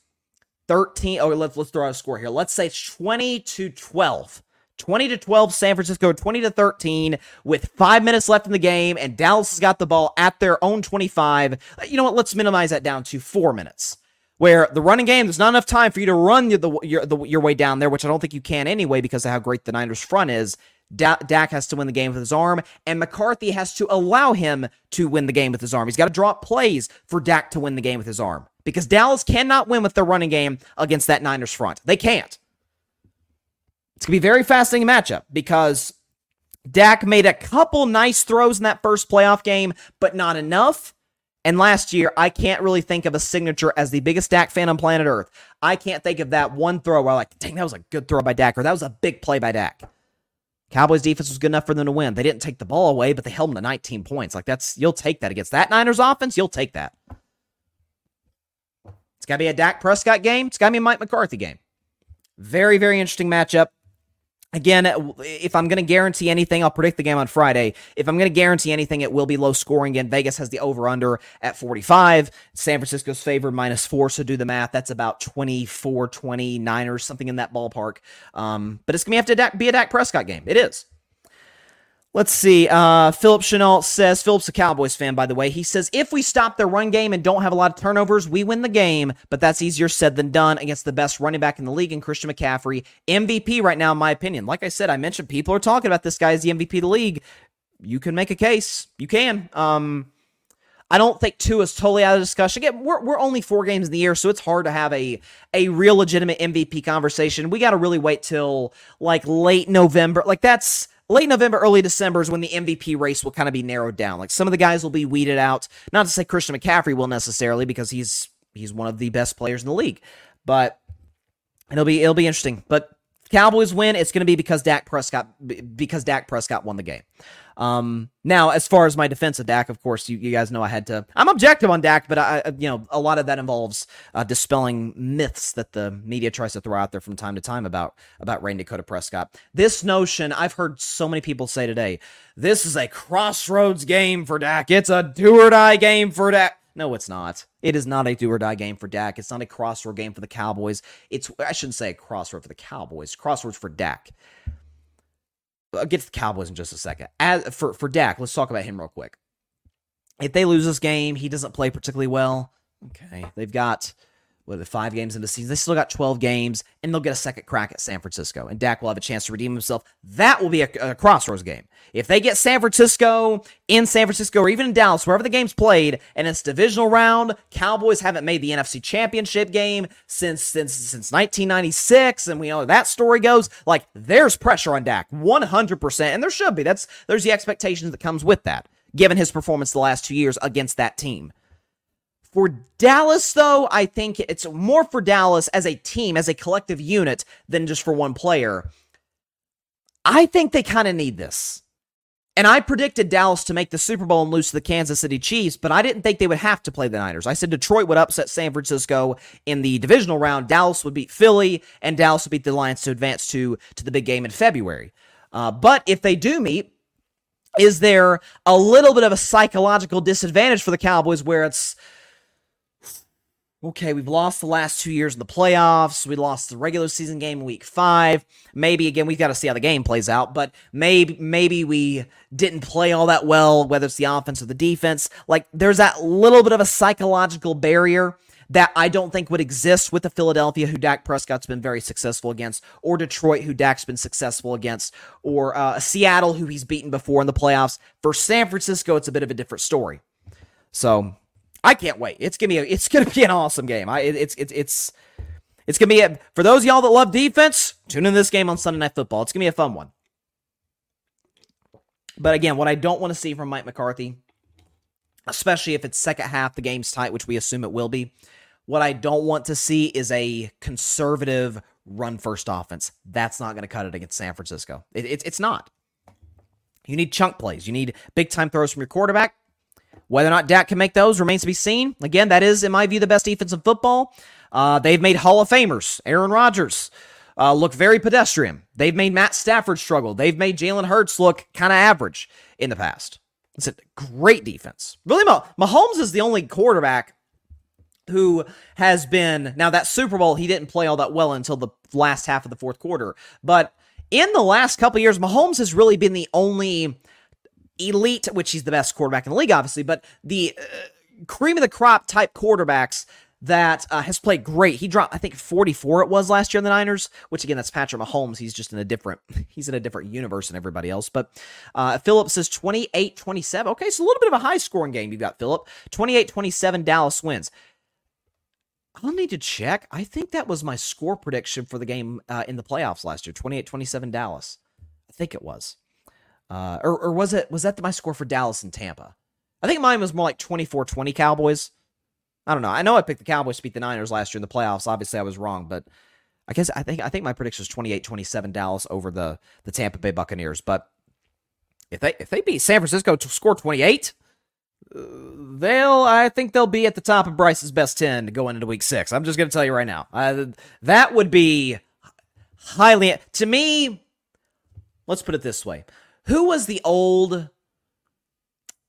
13. Okay, let's throw out a score here. Let's say it's 20-12. 20-12 San Francisco, 20-13 with 5 minutes left in the game, and Dallas has got the ball at their own 25. You know what? Let's minimize that down to 4 minutes. Where the running game, there's not enough time for you to run your way down there, which I don't think you can anyway because of how great the Niners front is. Dak has to win the game with his arm, and McCarthy has to allow him to win the game with his arm. He's got to drop plays for Dak to win the game with his arm, because Dallas cannot win with their running game against that Niners front. They can't. It's going to be a very fascinating matchup because Dak made a couple nice throws in that first playoff game, but not enough. And last year, I can't really think of a signature as the biggest Dak fan on planet Earth. I can't think of that one throw where I'm like, dang, that was a good throw by Dak, or that was a big play by Dak. Cowboys defense was good enough for them to win. They didn't take the ball away, but they held them to 19 points. Like, that's, you'll take that against that Niners offense. You'll take that. It's got to be a Dak Prescott game. It's got to be a Mike McCarthy game. Very, very interesting matchup. Again, if I'm going to guarantee anything, I'll predict the game on Friday. If I'm going to guarantee anything, it will be low scoring. And Vegas has the over-under at 45. San Francisco's favored -4, so do the math. That's about 24, 29 or something in that ballpark. But it's going to have to be a Dak Prescott game. It is. Let's see. Philip Chenault says, Philip's a Cowboys fan, by the way. He says, if we stop their run game and don't have a lot of turnovers, we win the game, but that's easier said than done against the best running back in the league and Christian McCaffrey. MVP right now, in my opinion. Like I said, I mentioned people are talking about this guy as the MVP of the league. You can make a case. You can. I don't think Tua's totally out of discussion. Again, we're only 4 games in the year, so it's hard to have a real legitimate MVP conversation. We got to really wait till like late November. Like that's... Late November, early December is when the MVP race will kind of be narrowed down. Like some of the guys will be weeded out. Not to say Christian McCaffrey will necessarily, because he's one of the best players in the league. But it'll be interesting. But Cowboys win. It's going to be because Dak Prescott won the game. Now, as far as my defense of Dak, of course, you guys know I'm objective on Dak, but I a lot of that involves dispelling myths that the media tries to throw out there from time to time about Rain Dakota Prescott. This notion, I've heard so many people say today, this is a crossroads game for Dak. It's a do-or-die game for Dak. No, it's not. It is not a do-or-die game for Dak. It's not a crossroad game for the Cowboys. I shouldn't say a crossroad for the Cowboys. Crossroads for Dak. I'll get to the Cowboys in just a second. As for Dak, let's talk about him real quick. If they lose this game, he doesn't play particularly well. Okay, they've got 5 games in the season. They still got 12 games, and they'll get a second crack at San Francisco, and Dak will have a chance to redeem himself. That will be a crossroads game. If they get San Francisco, or even in Dallas, wherever the game's played, and it's divisional round, Cowboys haven't made the NFC Championship game since 1996, and we know that story goes. Like, there's pressure on Dak, 100%, and there should be. There's the expectations that comes with that, given his performance the last 2 years against that team. For Dallas, though, I think it's more for Dallas as a team, as a collective unit, than just for one player. I think they kind of need this. And I predicted Dallas to make the Super Bowl and lose to the Kansas City Chiefs, but I didn't think they would have to play the Niners. I said Detroit would upset San Francisco in the divisional round, Dallas would beat Philly, and Dallas would beat the Lions to advance to the big game in February. But if they do meet, is there a little bit of a psychological disadvantage for the Cowboys where it's, okay, we've lost the last 2 years in the playoffs. We lost the regular season game in week 5. Maybe, again, we've got to see how the game plays out, but maybe we didn't play all that well, whether it's the offense or the defense. Like, there's that little bit of a psychological barrier that I don't think would exist with the Philadelphia, who Dak Prescott's been very successful against, or Detroit, who Dak's been successful against, or Seattle, who he's beaten before in the playoffs. For San Francisco, it's a bit of a different story. So... I can't wait. It's gonna be an awesome game. It's gonna be a, for those of y'all that love defense, tune in this game on Sunday Night Football. It's gonna be a fun one. But again, what I don't want to see from Mike McCarthy, especially if it's second half, the game's tight, which we assume it will be. What I don't want to see is a conservative run first offense. That's not gonna cut it against San Francisco. It's not. You need chunk plays. You need big time throws from your quarterback. Whether or not Dak can make those remains to be seen. Again, that is, in my view, the best defense in football. They've made Hall of Famers, Aaron Rodgers, look very pedestrian. They've made Matt Stafford struggle. They've made Jalen Hurts look kind of average in the past. It's a great defense. Really, Mahomes is the only quarterback who has been... Now, that Super Bowl, he didn't play all that well until the last half of the fourth quarter. But in the last couple of years, Mahomes has really been the only... elite, which he's the best quarterback in the league, obviously, but the cream of the crop type quarterbacks that has played great. He dropped, I think, 44 it was last year in the Niners, which again, that's Patrick Mahomes. He's just in a different universe than everybody else. But Philip says 28-27. Okay, so a little bit of a high scoring game you've got, Philip. 28-27, Dallas wins. I'll need to check. I think that was my score prediction for the game in the playoffs last year, 28-27 Dallas. I think it was. Or was that my score for Dallas and Tampa? I think mine was more like 24-20 Cowboys. I don't know. I know I picked the Cowboys to beat the Niners last year in the playoffs. Obviously, I was wrong, but I guess I think my prediction was 28-27 Dallas over the Tampa Bay Buccaneers. But if they beat San Francisco to score 28, I think they'll be at the top of Bryson's Best 10 going into Week 6. I'm just going to tell you right now. That would be highly to me. Let's put it this way: who was the old?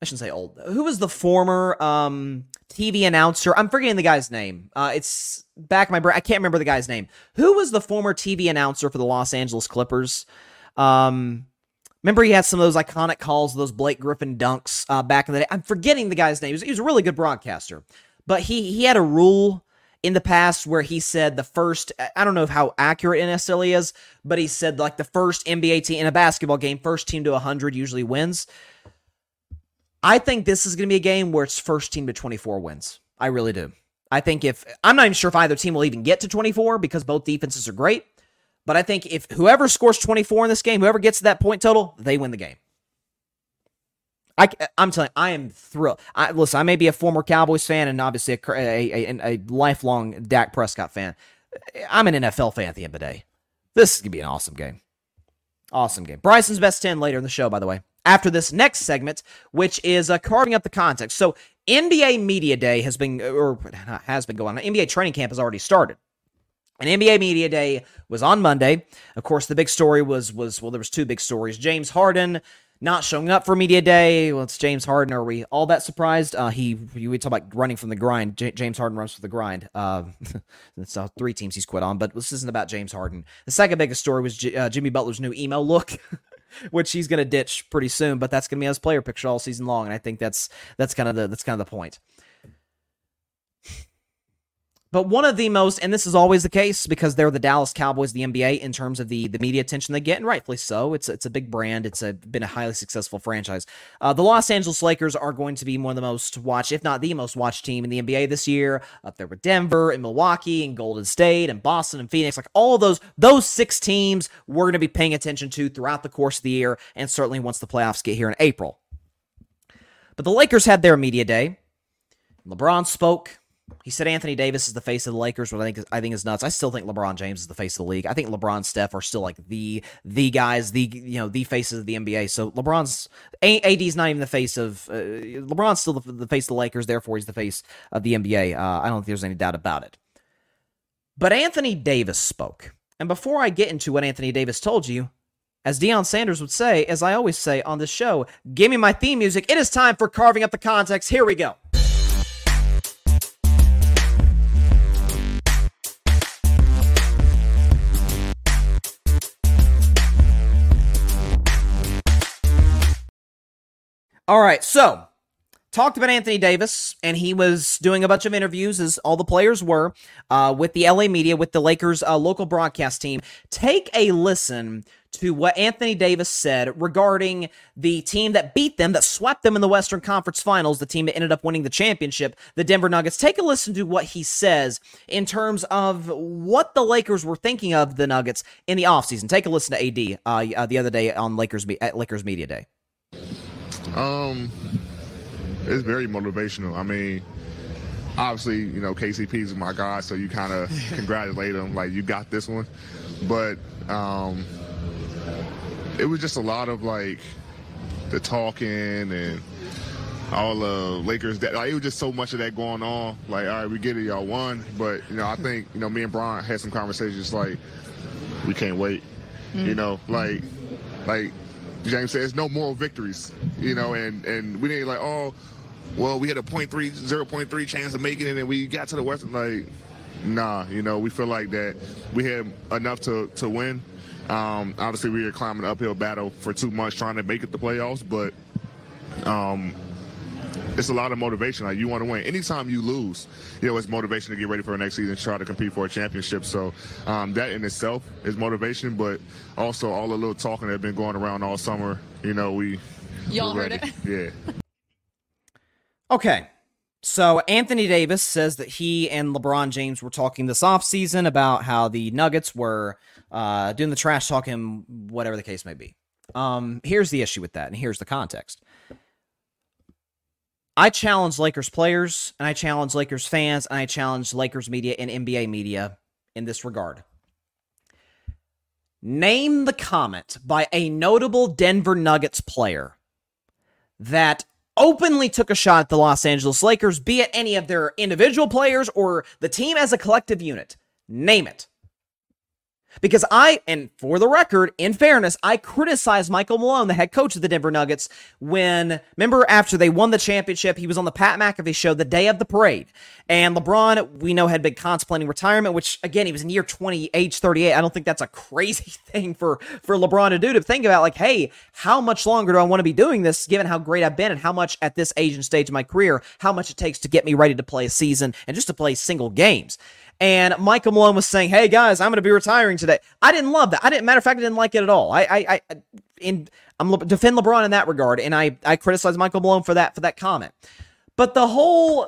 I shouldn't say old. Who was the former TV announcer? I'm forgetting the guy's name. It's back in my brain. I can't remember the guy's name. Who was the former TV announcer for the Los Angeles Clippers? Remember he had some of those iconic calls, those Blake Griffin dunks back in the day. I'm forgetting the guy's name. He was a really good broadcaster. But he had a rule in the past where he said the first, I don't know how accurate NSL is, but he said like the first NBA team in a basketball game, first team to 100 usually wins. I think this is going to be a game where it's first team to 24 wins. I really do. I think I'm not even sure if either team will even get to 24 because both defenses are great. But I think if whoever scores 24 in this game, whoever gets to that point total, they win the game. I'm telling you, I am thrilled. Listen, I may be a former Cowboys fan and obviously a lifelong Dak Prescott fan. I'm an NFL fan at the end of the day. This is going to be an awesome game. Awesome game. Bryson's Best 10 later in the show, by the way. After this next segment, which is carving up the context. So NBA Media Day has been going on. NBA training camp has already started. And NBA Media Day was on Monday. Of course, the big story was there was two big stories. James Harden not showing up for Media Day. Well, it's James Harden. Are we all that surprised? We talk about running from the grind. James Harden runs for the grind. That's three teams he's quit on, but this isn't about James Harden. The second biggest story was Jimmy Butler's new emo look. Which he's going to ditch pretty soon, but that's going to be his player picture all season long, and I think that's kind of the point. But one of the most, and this is always the case because they're the Dallas Cowboys, the NBA, in terms of the media attention they get, and rightfully so. It's a big brand. It's been a highly successful franchise. The Los Angeles Lakers are going to be one of the most watched, if not the most watched team in the NBA this year, up there with Denver and Milwaukee and Golden State and Boston and Phoenix. Like all those six teams we're going to be paying attention to throughout the course of the year and certainly once the playoffs get here in April. But the Lakers had their media day. LeBron spoke. He said Anthony Davis is the face of the Lakers, which I think is nuts. I still think LeBron James is the face of the league. I think LeBron and Steph are still like the guys, the faces of the NBA. So AD's not even the face of LeBron's still the face of the Lakers. Therefore, he's the face of the NBA. I don't think there's any doubt about it. But Anthony Davis spoke, and before I get into what Anthony Davis told you, as Deion Sanders would say, as I always say on this show, give me my theme music. It is time for carving up the context. Here we go. All right, so talked about Anthony Davis, and he was doing a bunch of interviews, as all the players were, with the LA media, with the Lakers' local broadcast team. Take a listen to what Anthony Davis said regarding the team that beat them, that swept them in the Western Conference Finals, the team that ended up winning the championship, the Denver Nuggets. Take a listen to what he says in terms of what the Lakers were thinking of the Nuggets in the offseason. Take a listen to AD the other day on Lakers Media Day. It's very motivational. I mean, obviously, you know, KCP's my guy, so you kind of congratulate him, like, you got this one. But it was just a lot of, like, the talking and all the Lakers. It was just so much of that going on. Like, all right, we get it, y'all won. But, you know, I think, you know, me and Brian had some conversations, like, we can't wait. Mm-hmm. You know, like, James says no moral victories, you know, and we didn't like, oh, well, we had a 0.3 chance of making it and we got to the Western, like, nah, you know, we feel like that we had enough to win. Obviously, we were climbing an uphill battle for 2 months trying to make it the playoffs, but it's a lot of motivation. Like, you want to win. Anytime you lose, you know, it's motivation to get ready for the next season, try to compete for a championship. So that in itself is motivation, but also all the little talking that have been going around all summer, you know, y'all heard it. Yeah. Okay. So Anthony Davis says that he and LeBron James were talking this offseason about how the Nuggets were doing the trash talking, whatever the case may be. Here's the issue with that, and here's the context. I challenge Lakers players, and I challenge Lakers fans, and I challenge Lakers media and NBA media in this regard. Name the comment by a notable Denver Nuggets player that openly took a shot at the Los Angeles Lakers, be it any of their individual players or the team as a collective unit. Name it. Because and for the record, in fairness, I criticized Michael Malone, the head coach of the Denver Nuggets, when, remember, after they won the championship, he was on the Pat McAfee show the day of the parade. And LeBron, we know, had been contemplating retirement, which, again, he was in year 20, age 38. I don't think that's a crazy thing for LeBron to do, to think about, like, hey, how much longer do I want to be doing this, given how great I've been and how much at this age and stage of my career, how much it takes to get me ready to play a season and just to play single games. And Michael Malone was saying, hey, guys, I'm going to be retiring today. I didn't love that. Matter of fact, I didn't like it at all. I'm defend LeBron in that regard, and I criticize Michael Malone for that comment. But the whole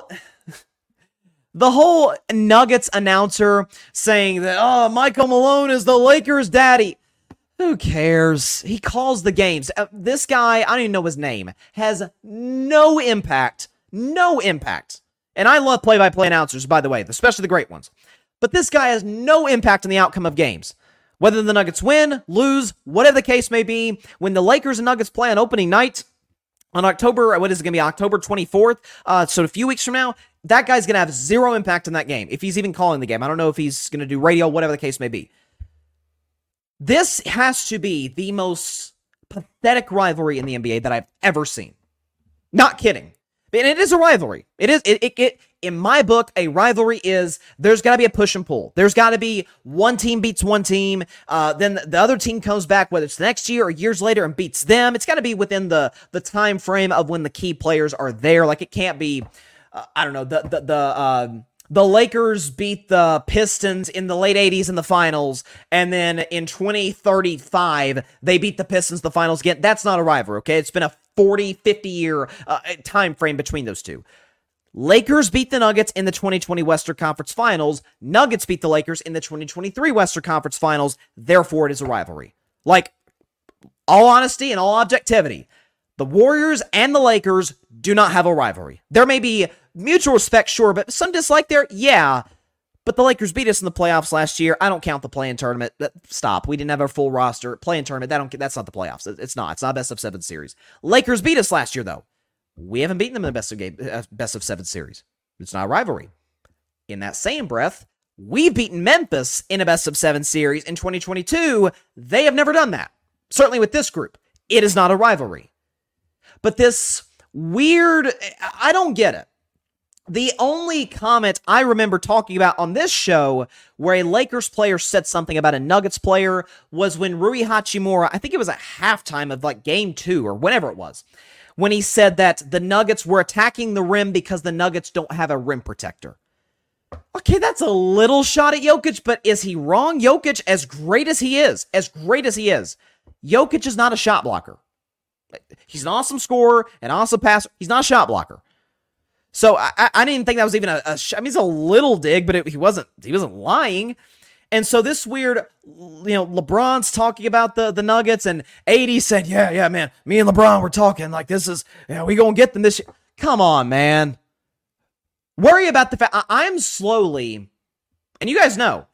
Nuggets announcer saying that, oh, Michael Malone is the Lakers' daddy. Who cares? He calls the games. This guy, I don't even know his name, has no impact. No impact. And I love play-by-play announcers, by the way, especially the great ones. But this guy has no impact on the outcome of games. Whether the Nuggets win, lose, whatever the case may be, when the Lakers and Nuggets play on opening night on October 24th, so a few weeks from now, that guy's going to have zero impact on that game, if he's even calling the game. I don't know if he's going to do radio, whatever the case may be. This has to be the most pathetic rivalry in the NBA that I've ever seen. Not kidding. And it is a rivalry. It is, in my book, a rivalry is, there's got to be a push and pull. There's got to be one team beats one team, then the other team comes back, whether it's the next year or years later, and beats them. It's got to be within the time frame of when the key players are there. Like, it can't be, the Lakers beat the Pistons in the late 80s in the finals, and then in 2035, they beat the Pistons in the finals again. That's not a rivalry, okay? It's been a 50-year time frame between those two. Lakers beat the Nuggets in the 2020 Western Conference Finals. Nuggets beat the Lakers in the 2023 Western Conference Finals. Therefore, it is a rivalry. Like, all honesty and all objectivity, the Warriors and the Lakers do not have a rivalry. There may be mutual respect, sure, but some dislike there, yeah. But the Lakers beat us in the playoffs last year. I don't count the play-in tournament. Stop. We didn't have our full roster. Play-in tournament, that's not the playoffs. It's not. It's not best of seven series. Lakers beat us last year, though. We haven't beaten them in the best of seven series. It's not a rivalry. In that same breath, we've beaten Memphis in a best of seven series in 2022. They have never done that. Certainly with this group. It is not a rivalry. But this weird, I don't get it. The only comment I remember talking about on this show where a Lakers player said something about a Nuggets player was when Rui Hachimura, I think it was at halftime of like game 2 or whenever it was, when he said that the Nuggets were attacking the rim because the Nuggets don't have a rim protector. Okay, that's a little shot at Jokic, but is he wrong? Jokic, as great as he is, Jokic is not a shot blocker. He's an awesome scorer, an awesome passer. He's not a shot blocker. So I didn't think that was even it's a little dig, but he wasn't lying. And so this weird, LeBron's talking about the Nuggets, and AD said, yeah, man, me and LeBron were talking like this is, we going to get them this year. Come on, man. Worry about the fact, I'm slowly, and you guys know,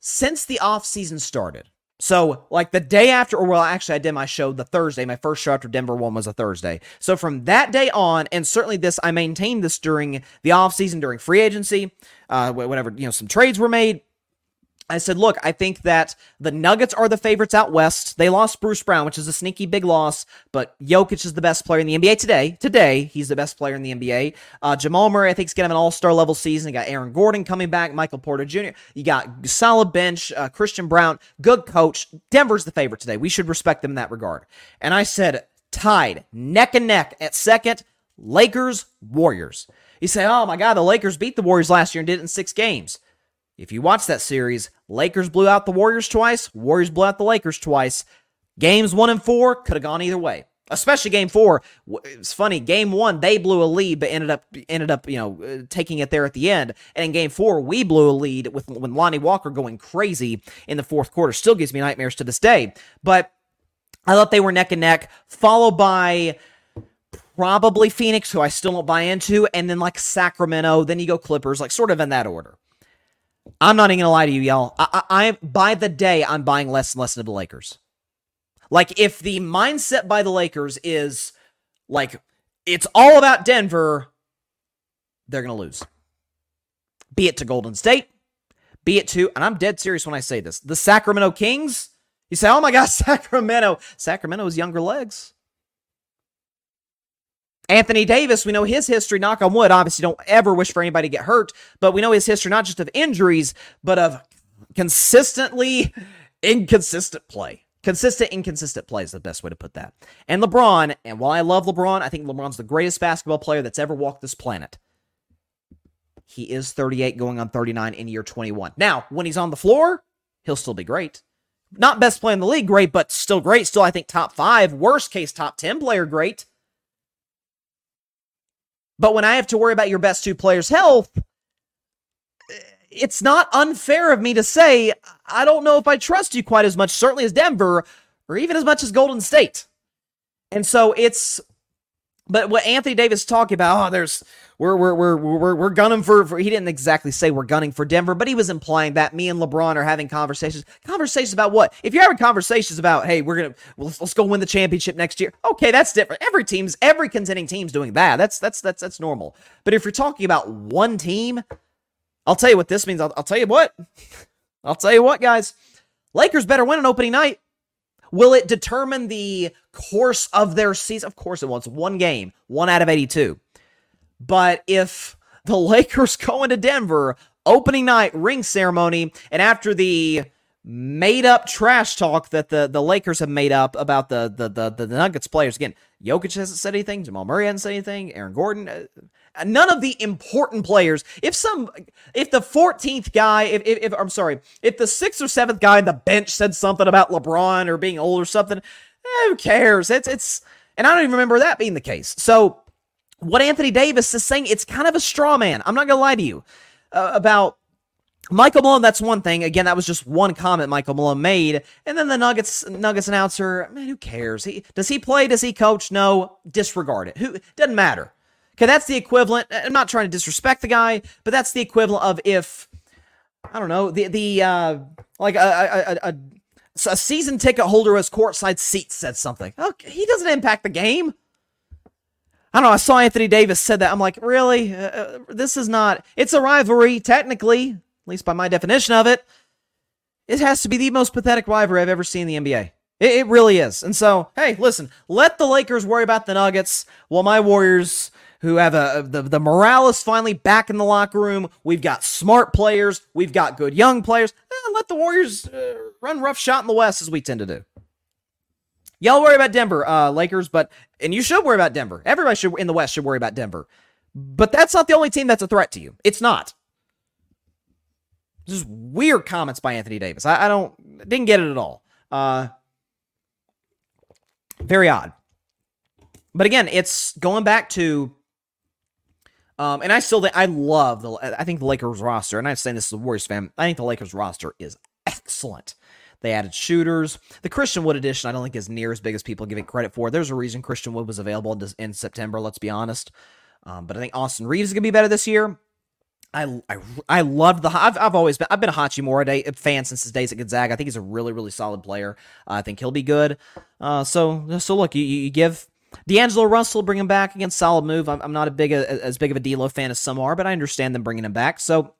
since the offseason started, so like the day after, or well, actually I did my show the Thursday, my first show after Denver one was a Thursday. So from that day on, and certainly this, I maintained this during the offseason, during free agency, whenever, some trades were made. I said, look, I think that the Nuggets are the favorites out West. They lost Bruce Brown, which is a sneaky big loss, but Jokic is the best player in the NBA today. Today, he's the best player in the NBA. Jamal Murray, I think, is going to have an all-star level season. You got Aaron Gordon coming back, Michael Porter Jr. You got solid bench, Christian Brown, good coach. Denver's the favorite today. We should respect them in that regard. And I said, tied, neck and neck at second, Lakers, Warriors. You say, oh my God, the Lakers beat the Warriors last year and did it in 6 games. If you watch that series, Lakers blew out the Warriors twice, Warriors blew out the Lakers twice. Games 1 and 4 could have gone either way, especially game 4. It's funny, game 1, they blew a lead, but ended up taking it there at the end. And in game 4, we blew a lead when Lonnie Walker going crazy in the fourth quarter. Still gives me nightmares to this day. But I thought they were neck and neck, followed by probably Phoenix, who I still don't buy into, and then like Sacramento, then you go Clippers, like sort of in that order. I'm not even going to lie to you, y'all. I by the day, I'm buying less and less into the Lakers. Like, if the mindset by the Lakers is, like, it's all about Denver, they're going to lose. Be it to Golden State, be it to, and I'm dead serious when I say this, the Sacramento Kings. You say, oh my gosh, Sacramento. Sacramento's younger legs. Anthony Davis, we know his history, knock on wood, obviously don't ever wish for anybody to get hurt, but we know his history not just of injuries, but of consistently inconsistent play. Consistent, inconsistent play is the best way to put that. And LeBron, and while I love LeBron, I think LeBron's the greatest basketball player that's ever walked this planet. He is 38 going on 39 in year 21. Now, when he's on the floor, he'll still be great. Not best player in the league, great, but still great. Still, I think, top 5, worst case, top 10 player, great. But when I have to worry about your best 2 players' health, it's not unfair of me to say, I don't know if I trust you quite as much, certainly as Denver, or even as much as Golden State. And so it's, but what Anthony Davis talking about, oh, there's, we're gunning for, he didn't exactly say we're gunning for Denver, but he was implying that me and LeBron are having conversations. Conversations about what? If you're having conversations about, hey, we're going to, let's go win the championship next year. Okay, that's different. Every contending team's doing that. That's normal. But if you're talking about one team, I'll tell you what this means. I'll tell you what, guys. Lakers better win on opening night. Will it determine the course of their season? Of course it will. It's one game, 1 out of 82. But if the Lakers go into Denver, opening night ring ceremony, and after the made-up trash talk that the Lakers have made up about the Nuggets players, again, Jokic hasn't said anything, Jamal Murray hasn't said anything, Aaron Gordon... none of the important players. If the 14th guy, if the 6th or 7th guy on the bench said something about LeBron or being old or something, who cares? And I don't even remember that being the case. So what Anthony Davis is saying, it's kind of a straw man. I'm not going to lie to you about Michael Malone. That's one thing. Again, that was just one comment Michael Malone made. And then the Nuggets announcer, man, who cares? Does he play? Does he coach? No, disregard it. Doesn't matter. Okay, that's the equivalent. I'm not trying to disrespect the guy, but that's the equivalent of if, I don't know, a season ticket holder who has courtside seats said something. Okay, he doesn't impact the game. I don't know. I saw Anthony Davis said that. I'm like, really? This is not. It's a rivalry, technically, at least by my definition of it. It has to be the most pathetic rivalry I've ever seen in the NBA. It really is. And so, hey, listen, let the Lakers worry about the Nuggets while my Warriors, who have the morale is finally back in the locker room. We've got smart players. We've got good young players. Let the Warriors run roughshod in the West, as we tend to do. Y'all worry about Denver, Lakers, and you should worry about Denver. Everybody in the West should worry about Denver. But that's not the only team that's a threat to you. It's not. Just weird comments by Anthony Davis. I didn't get it at all. Very odd. But again, it's going back to... and I still think I think the Lakers roster, and I'm saying this as a Warriors fan, I think the Lakers roster is excellent. They added shooters. The Christian Wood edition I don't think is near as big as people give it credit for. There's a reason Christian Wood was available in September, let's be honest. But I think Austin Reeves is going to be better this year. I loved the... I've been a Hachimura fan since his days at Gonzaga. I think he's a really, really solid player. I think he'll be good. So look, you give... D'Angelo Russell, bring him back. Again, solid move. I'm not as big of a D'Lo fan as some are, but I understand them bringing him back. So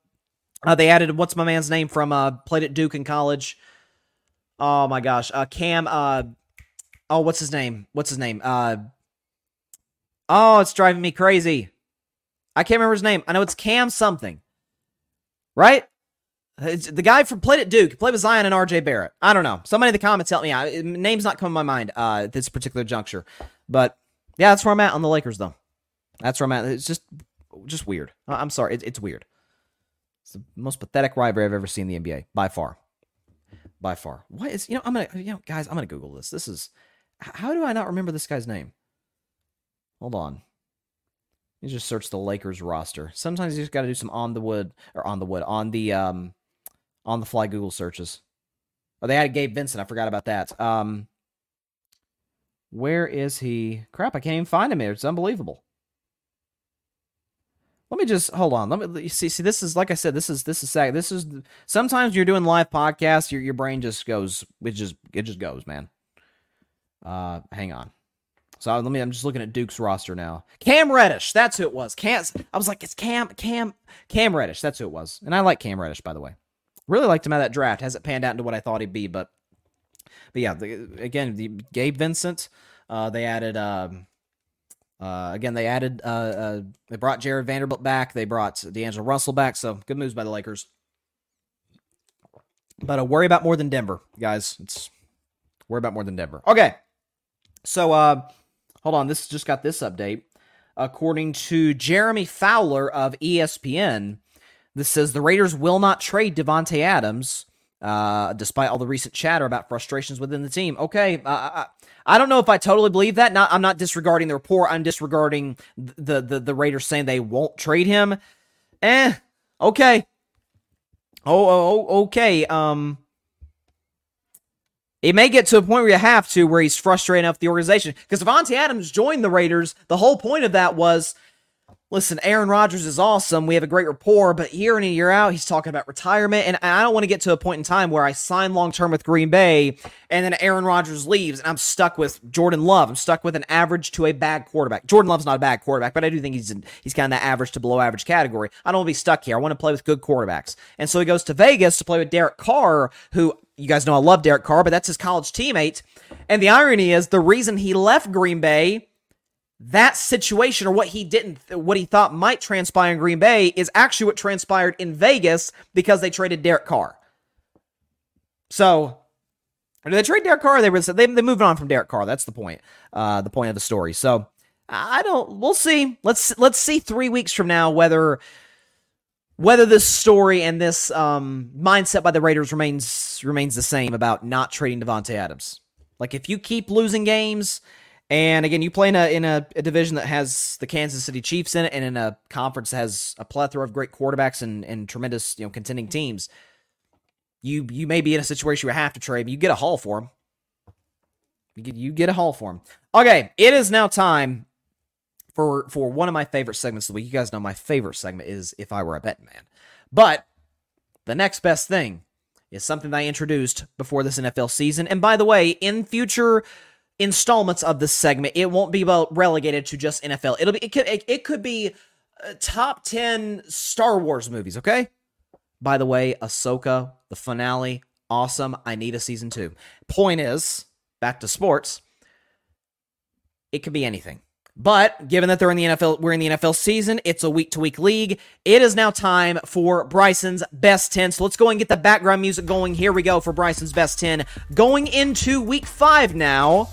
they added, what's my man's name from, played at Duke in college. Oh my gosh. Cam, what's his name? It's driving me crazy. I can't remember his name. I know it's Cam something, right? It's the guy from played at Duke. He played with Zion and RJ Barrett. I don't know. Somebody in the comments help me out. Name's not coming to my mind at this particular juncture. But yeah, that's where I'm at on the Lakers, though. That's where I'm at. It's just weird. I'm sorry. It's weird. It's the most pathetic rivalry I've ever seen in the NBA by far. What is, guys, I'm gonna Google this. This is, how do I not remember this guy's name? Hold on. You just search the Lakers roster. Sometimes you just got to do some on the fly Google searches. Oh, they had Gabe Vincent. I forgot about that. Where is he? Crap, I can't even find him here. It's unbelievable. Let me just hold on. Let me see. This is, like I said, this is sometimes you're doing live podcasts, your brain just goes. It just goes, man. Hang on. So I'm just looking at Duke's roster now. Cam Reddish, that's who it was. I was like, it's Cam Reddish, that's who it was. And I like Cam Reddish, by the way. Really liked him out of that draft. Hasn't panned out into what I thought he'd be, but yeah. The Gabe Vincent. They added. They brought Jared Vanderbilt back. They brought D'Angelo Russell back. So good moves by the Lakers. But worry about more than Denver, guys. Worry about more than Denver. Okay. So hold on. This just got this update. According to Jeremy Fowler of ESPN, this says the Raiders will not trade Devontae Adams, despite all the recent chatter about frustrations within the team. Okay, I don't know if I totally believe that. I'm not disregarding the report. I'm disregarding the Raiders saying they won't trade him. Okay. Okay. It may get to a point where you have to, where he's frustrated enough with the organization. Because Devontae Adams joined the Raiders. The whole point of that was, listen, Aaron Rodgers is awesome. We have a great rapport, but year in and year out, he's talking about retirement, and I don't want to get to a point in time where I sign long-term with Green Bay, and then Aaron Rodgers leaves, and I'm stuck with Jordan Love. I'm stuck with an average to a bad quarterback. Jordan Love's not a bad quarterback, but I do think he's kind of the average to below-average category. I don't want to be stuck here. I want to play with good quarterbacks. And so he goes to Vegas to play with Derek Carr, who, you guys know I love Derek Carr, but that's his college teammate. And the irony is, the reason he left Green Bay, that situation, or what he thought might transpire in Green Bay, is actually what transpired in Vegas because they traded Derek Carr. So, did they trade Derek Carr? They moved on from Derek Carr. That's the point of the story. So, we'll see. Let's see 3 weeks from now whether this story and this mindset by the Raiders remains the same about not trading Devontae Adams. Like, if you keep losing games. And again, you play in a division that has the Kansas City Chiefs in it, and in a conference that has a plethora of great quarterbacks and tremendous, contending teams. You may be in a situation where you have to trade, but you get a haul for him. You get a haul for him. Okay, it is now time for one of my favorite segments of the week. You guys know my favorite segment is If I Were a Betting Man. But the next best thing is something that I introduced before this NFL season. And by the way, in future installments of this segment, it won't be relegated to just NFL. It could be top 10 Star Wars movies. Okay, by the way, Ahsoka, the finale, awesome. I need a season 2. Point is, back to sports, it could be anything. But given that we're in the NFL season, it's a week-to-week league. It is now time for Bryson's Best 10. So let's go and get the background music going. Here we go for Bryson's Best 10. Going into Week 5 now.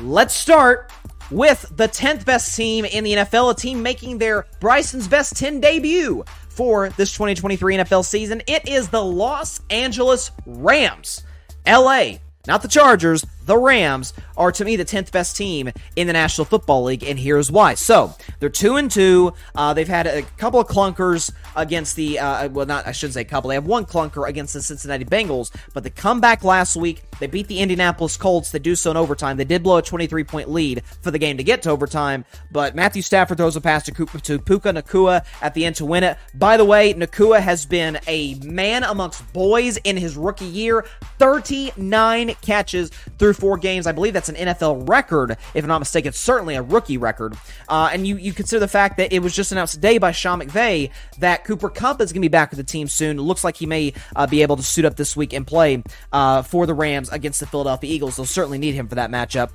Let's start with the 10th best team in the NFL, a team making their Bryson's Best 10 debut for this 2023 NFL season. It is the Los Angeles Rams. L.A., not the Chargers, the Rams are, to me, the 10th best team in the National Football League, and here's why. So, they're 2-2. They've had a couple of clunkers against they have one clunker against the Cincinnati Bengals, but the comeback last week, they beat the Indianapolis Colts. They do so in overtime. They did blow a 23-point lead for the game to get to overtime, but Matthew Stafford throws a pass to Puka Nacua at the end to win it. By the way, Nacua has been a man amongst boys in his rookie year, 39 catches through 4 games. I believe that's an NFL record, if I'm not mistaken. It's certainly a rookie record. And you consider the fact that it was just announced today by Sean McVay that Cooper Kupp is going to be back with the team soon. It looks like he may be able to suit up this week and play for the Rams against the Philadelphia Eagles. They'll certainly need him for that matchup.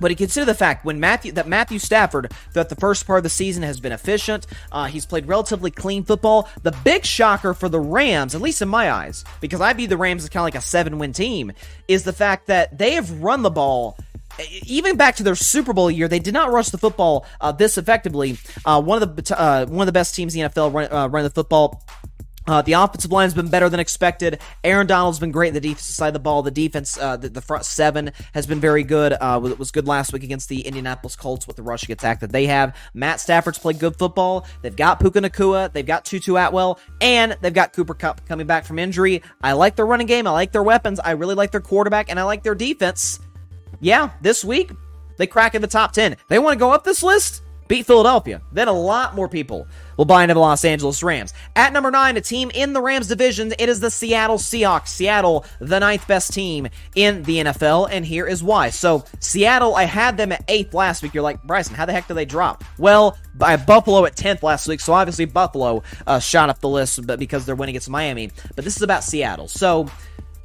But you consider the fact that Matthew Stafford throughout the first part of the season has been efficient. He's played relatively clean football. The big shocker for the Rams, at least in my eyes, because I view the Rams as kind of like a 7-win team, is the fact that they have run the ball. Even back to their Super Bowl year, they did not rush the football this effectively. One of the best teams in the NFL run the football. The offensive line has been better than expected. Aaron Donald's been great in the defensive side of the ball. The defense, the front seven has been very good. It was good last week against the Indianapolis Colts with the rushing attack that they have. Matt Stafford's played good football. They've got Puka Nacua. They've got Tutu Atwell. And they've got Cooper Kupp coming back from injury. I like their running game. I like their weapons. I really like their quarterback. And I like their defense. yeah, this week they crack in the top 10. They want to go up this list? Beat Philadelphia. Then a lot more people will buy into the Los Angeles Rams. At number 9, a team in the Rams division, it is the Seattle Seahawks. Seattle, the 9th best team in the NFL, and here is why. So Seattle, I had them at 8th last week. You're like, Bryson, how the heck did they drop? Well, by Buffalo at 10th last week, so obviously Buffalo shot up the list but because they're winning against Miami. But this is about Seattle. So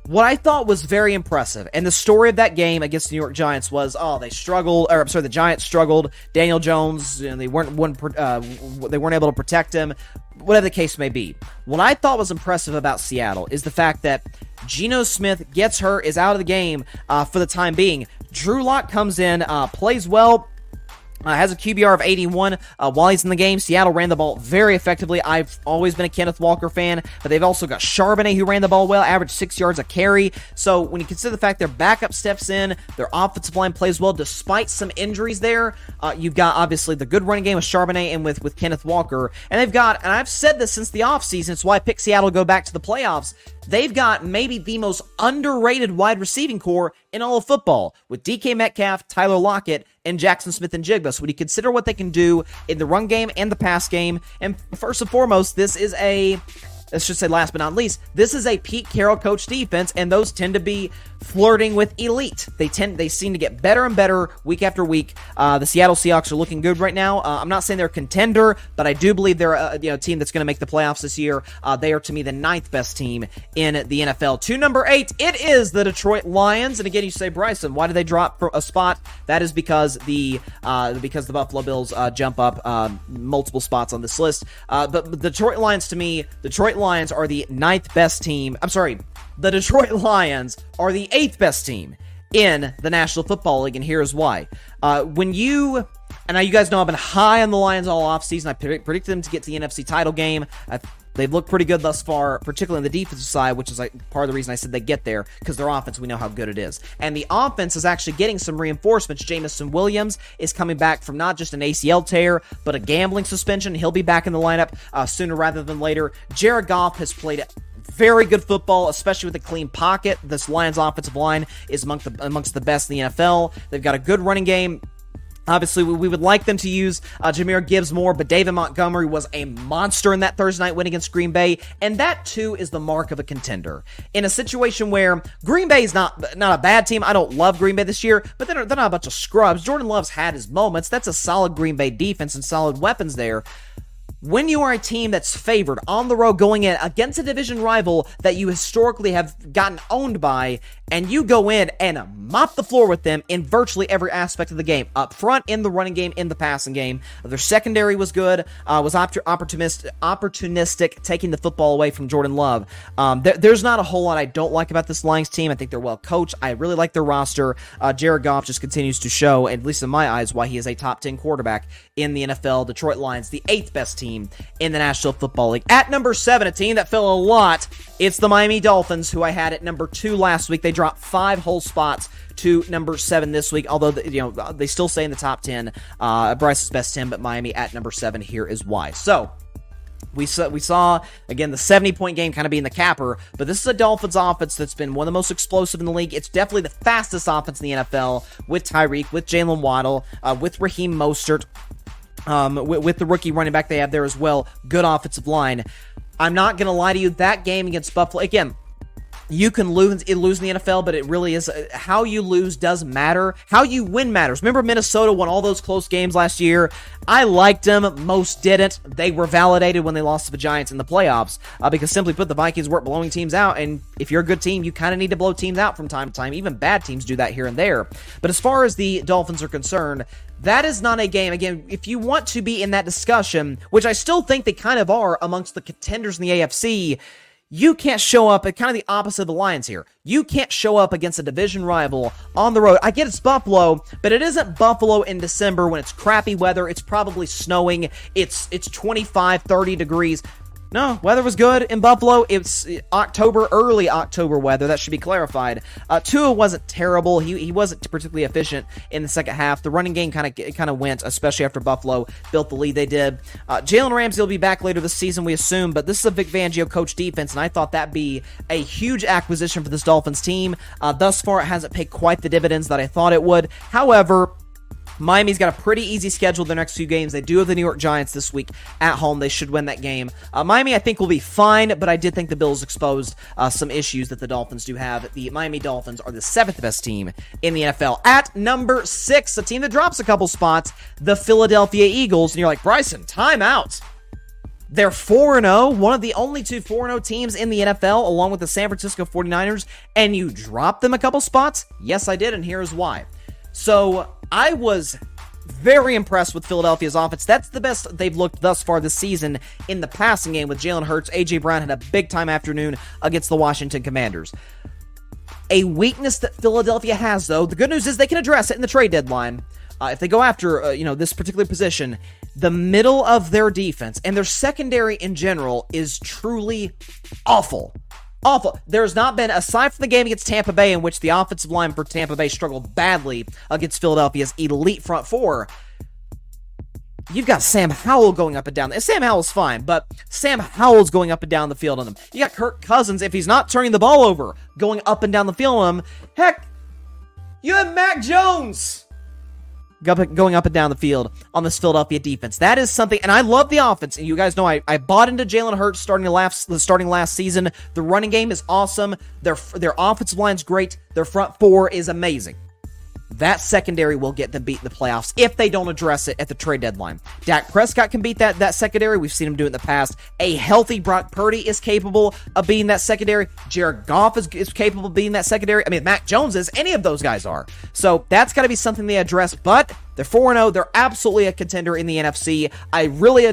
what I thought was very impressive, and the story of that game against the New York Giants was, the Giants struggled. Daniel Jones, you know, they weren't able to protect him, whatever the case may be. What I thought was impressive about Seattle is the fact that Geno Smith gets hurt, is out of the game for the time being. Drew Lock comes in, plays well. Has a QBR of 81 while he's in the game. Seattle ran the ball very effectively. I've always been a Kenneth Walker fan, but they've also got Charbonnet, who ran the ball well, averaged 6 yards a carry. So when you consider the fact their backup steps in, their offensive line plays well despite some injuries there, you've got obviously the good running game with Charbonnet and with Kenneth Walker. And they've got, and I've said this since the offseason, it's why I picked Seattle to go back to the playoffs. They've got maybe the most underrated wide receiving core in all of football with DK Metcalf, Tyler Lockett, and Jackson Smith and Jigba. So when you consider what they can do in the run game and the pass game, and first and foremost, this is a, let's just say last but not least, this is a Pete Carroll coach defense, and those tend to be flirting with elite. They seem to get better and better week after week. The Seattle Seahawks are looking good right now. I'm not saying they're a contender, but I do believe they're a team that's going to make the playoffs this year. They are, to me, the 9th best team in the NFL. To number 8, it is the Detroit Lions. And again, you say, Bryson, why did they drop a spot? That is because the Buffalo Bills jump up multiple spots on this list. But the Detroit Lions, to me, Lions are the 9th best team. I'm sorry, the Detroit Lions are the 8th best team in the National Football League, and here's why. Now you guys know I've been high on the Lions all offseason. I predicted them to get to the NFC title game. They've looked pretty good thus far, particularly on the defensive side, which is like part of the reason I said they get there, because their offense, we know how good it is. And the offense is actually getting some reinforcements. Jamison Williams is coming back from not just an ACL tear, but a gambling suspension. He'll be back in the lineup sooner rather than later. Jared Goff has played very good football, especially with a clean pocket. This Lions offensive line is amongst the best in the NFL. They've got a good running game. Obviously, we would like them to use Jahmyr Gibbs more, but David Montgomery was a monster in that Thursday night win against Green Bay, and that, too, is the mark of a contender. In a situation where Green Bay is not a bad team, I don't love Green Bay this year, but they're not a bunch of scrubs. Jordan Love's had his moments. That's a solid Green Bay defense and solid weapons there. When you are a team that's favored on the road going in against a division rival that you historically have gotten owned by, and you go in and mop the floor with them in virtually every aspect of the game, up front, in the running game, in the passing game. Their secondary was good, was opportunistic, taking the football away from Jordan Love. There's not a whole lot I don't like about this Lions team. I think they're well coached. I really like their roster. Jared Goff just continues to show, at least in my eyes, why he is a top 10 quarterback in the NFL. Detroit Lions, the 8th best team in the National Football League. At number 7, a team that fell a lot, it's the Miami Dolphins, who I had at number 2 last week. They dropped 5 whole spots to number 7 this week, although they still stay in the top 10. Bryson's Best 10, but Miami at number 7. Here is why. So we saw, again, the 70-point game kind of being the capper, but this is a Dolphins offense that's been one of the most explosive in the league. It's definitely the fastest offense in the NFL with Tyreek, with Jalen Waddle, with Raheem Mostert, with the rookie running back they have there as well. Good offensive line. I'm not going to lie to you, that game against Buffalo, again, you can lose in the NFL, but it really is how you lose does matter. How you win matters. Remember, Minnesota won all those close games last year. I liked them. Most didn't. They were validated when they lost to the Giants in the playoffs because, simply put, the Vikings weren't blowing teams out, and if you're a good team, you kind of need to blow teams out from time to time. Even bad teams do that here and there. But as far as the Dolphins are concerned, that is not a game. Again, if you want to be in that discussion, which I still think they kind of are amongst the contenders in the AFC, you can't show up at kind of the opposite of the Lions here. You can't show up against a division rival on the road. I get it's Buffalo, but it isn't Buffalo in December when it's crappy weather. It's probably snowing. It's 25, 30 degrees. No, weather was good in Buffalo. It's October, early October weather. That should be clarified. Tua wasn't terrible. He wasn't particularly efficient in the second half. The running game kind of went, especially after Buffalo built the lead they did. Jalen Ramsey will be back later this season, we assume, but this is a Vic Fangio coach defense, and I thought that'd be a huge acquisition for this Dolphins team. Thus far, it hasn't paid quite the dividends that I thought it would. However, Miami's got a pretty easy schedule the next few games. They do have the New York Giants this week at home. They should win that game. Miami, I think, will be fine, but I did think the Bills exposed some issues that the Dolphins do have. The Miami Dolphins are the 7th best team in the NFL. At number 6, a team that drops a couple spots, the Philadelphia Eagles. And you're like, Bryson, timeout. They're 4-0, one of the only two 4-0 teams in the NFL, along with the San Francisco 49ers, and you drop them a couple spots? Yes, I did, and here's why. So I was very impressed with Philadelphia's offense. That's the best they've looked thus far this season in the passing game with Jalen Hurts. A.J. Brown had a big-time afternoon against the Washington Commanders. A weakness that Philadelphia has, though, the good news is they can address it in the trade deadline. If they go after this particular position, the middle of their defense and their secondary in general is truly awful. Awful. There has not been, aside from the game against Tampa Bay, in which the offensive line for Tampa Bay struggled badly against Philadelphia's elite front four, you've got Sam Howell going up and down. Sam Howell's fine, but Sam Howell's going up and down the field on them. You got Kirk Cousins, if he's not turning the ball over, going up and down the field on him. Heck, you have Mac Jones going up and down the field on this Philadelphia defense. That is something, and I love the offense, and you guys know I bought into Jalen Hurts starting last season. The running game is awesome. Their offensive line's great. Their front four is amazing. That secondary will get them beat in the playoffs if they don't address it at the trade deadline. Dak Prescott can beat that secondary. We've seen him do it in the past. A healthy Brock Purdy is capable of beating that secondary. Jared Goff is capable of beating that secondary. I mean, Mac Jones is. Any of those guys are. So that's got to be something they address, but they're 4-0. They're absolutely a contender in the NFC. I really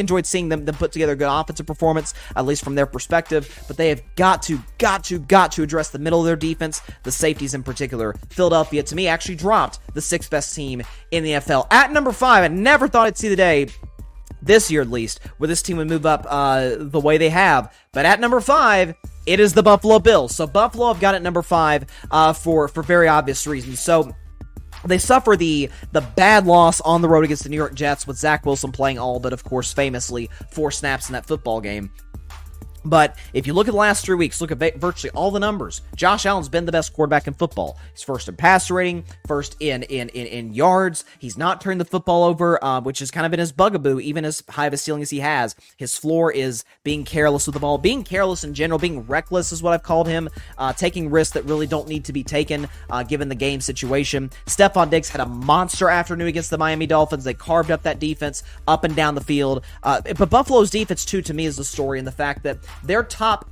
enjoyed seeing them put together a good offensive performance, at least from their perspective. But they have got to address the middle of their defense, the safeties in particular. Philadelphia, to me, actually dropped the 6th best team in the NFL. At number 5, I never thought I'd see the day, this year at least, where this team would move up the way they have. But at number 5... it is the Buffalo Bills. So Buffalo have got it number 5 for very obvious reasons. So they suffer the bad loss on the road against the New York Jets, with Zach Wilson playing all but, of course, famously 4 snaps in that football game. But if you look at the last 3 weeks, look at virtually all the numbers, Josh Allen's been the best quarterback in football. He's first in passer rating, first in yards. He's not turned the football over, which has kind of been his bugaboo, even as high of a ceiling as he has. His floor is being careless with the ball, being careless in general, being reckless is what I've called him, taking risks that really don't need to be taken given the game situation. Stephon Diggs had a monster afternoon against the Miami Dolphins. They carved up that defense up and down the field. But Buffalo's defense, too, to me, is the story, and the fact that their top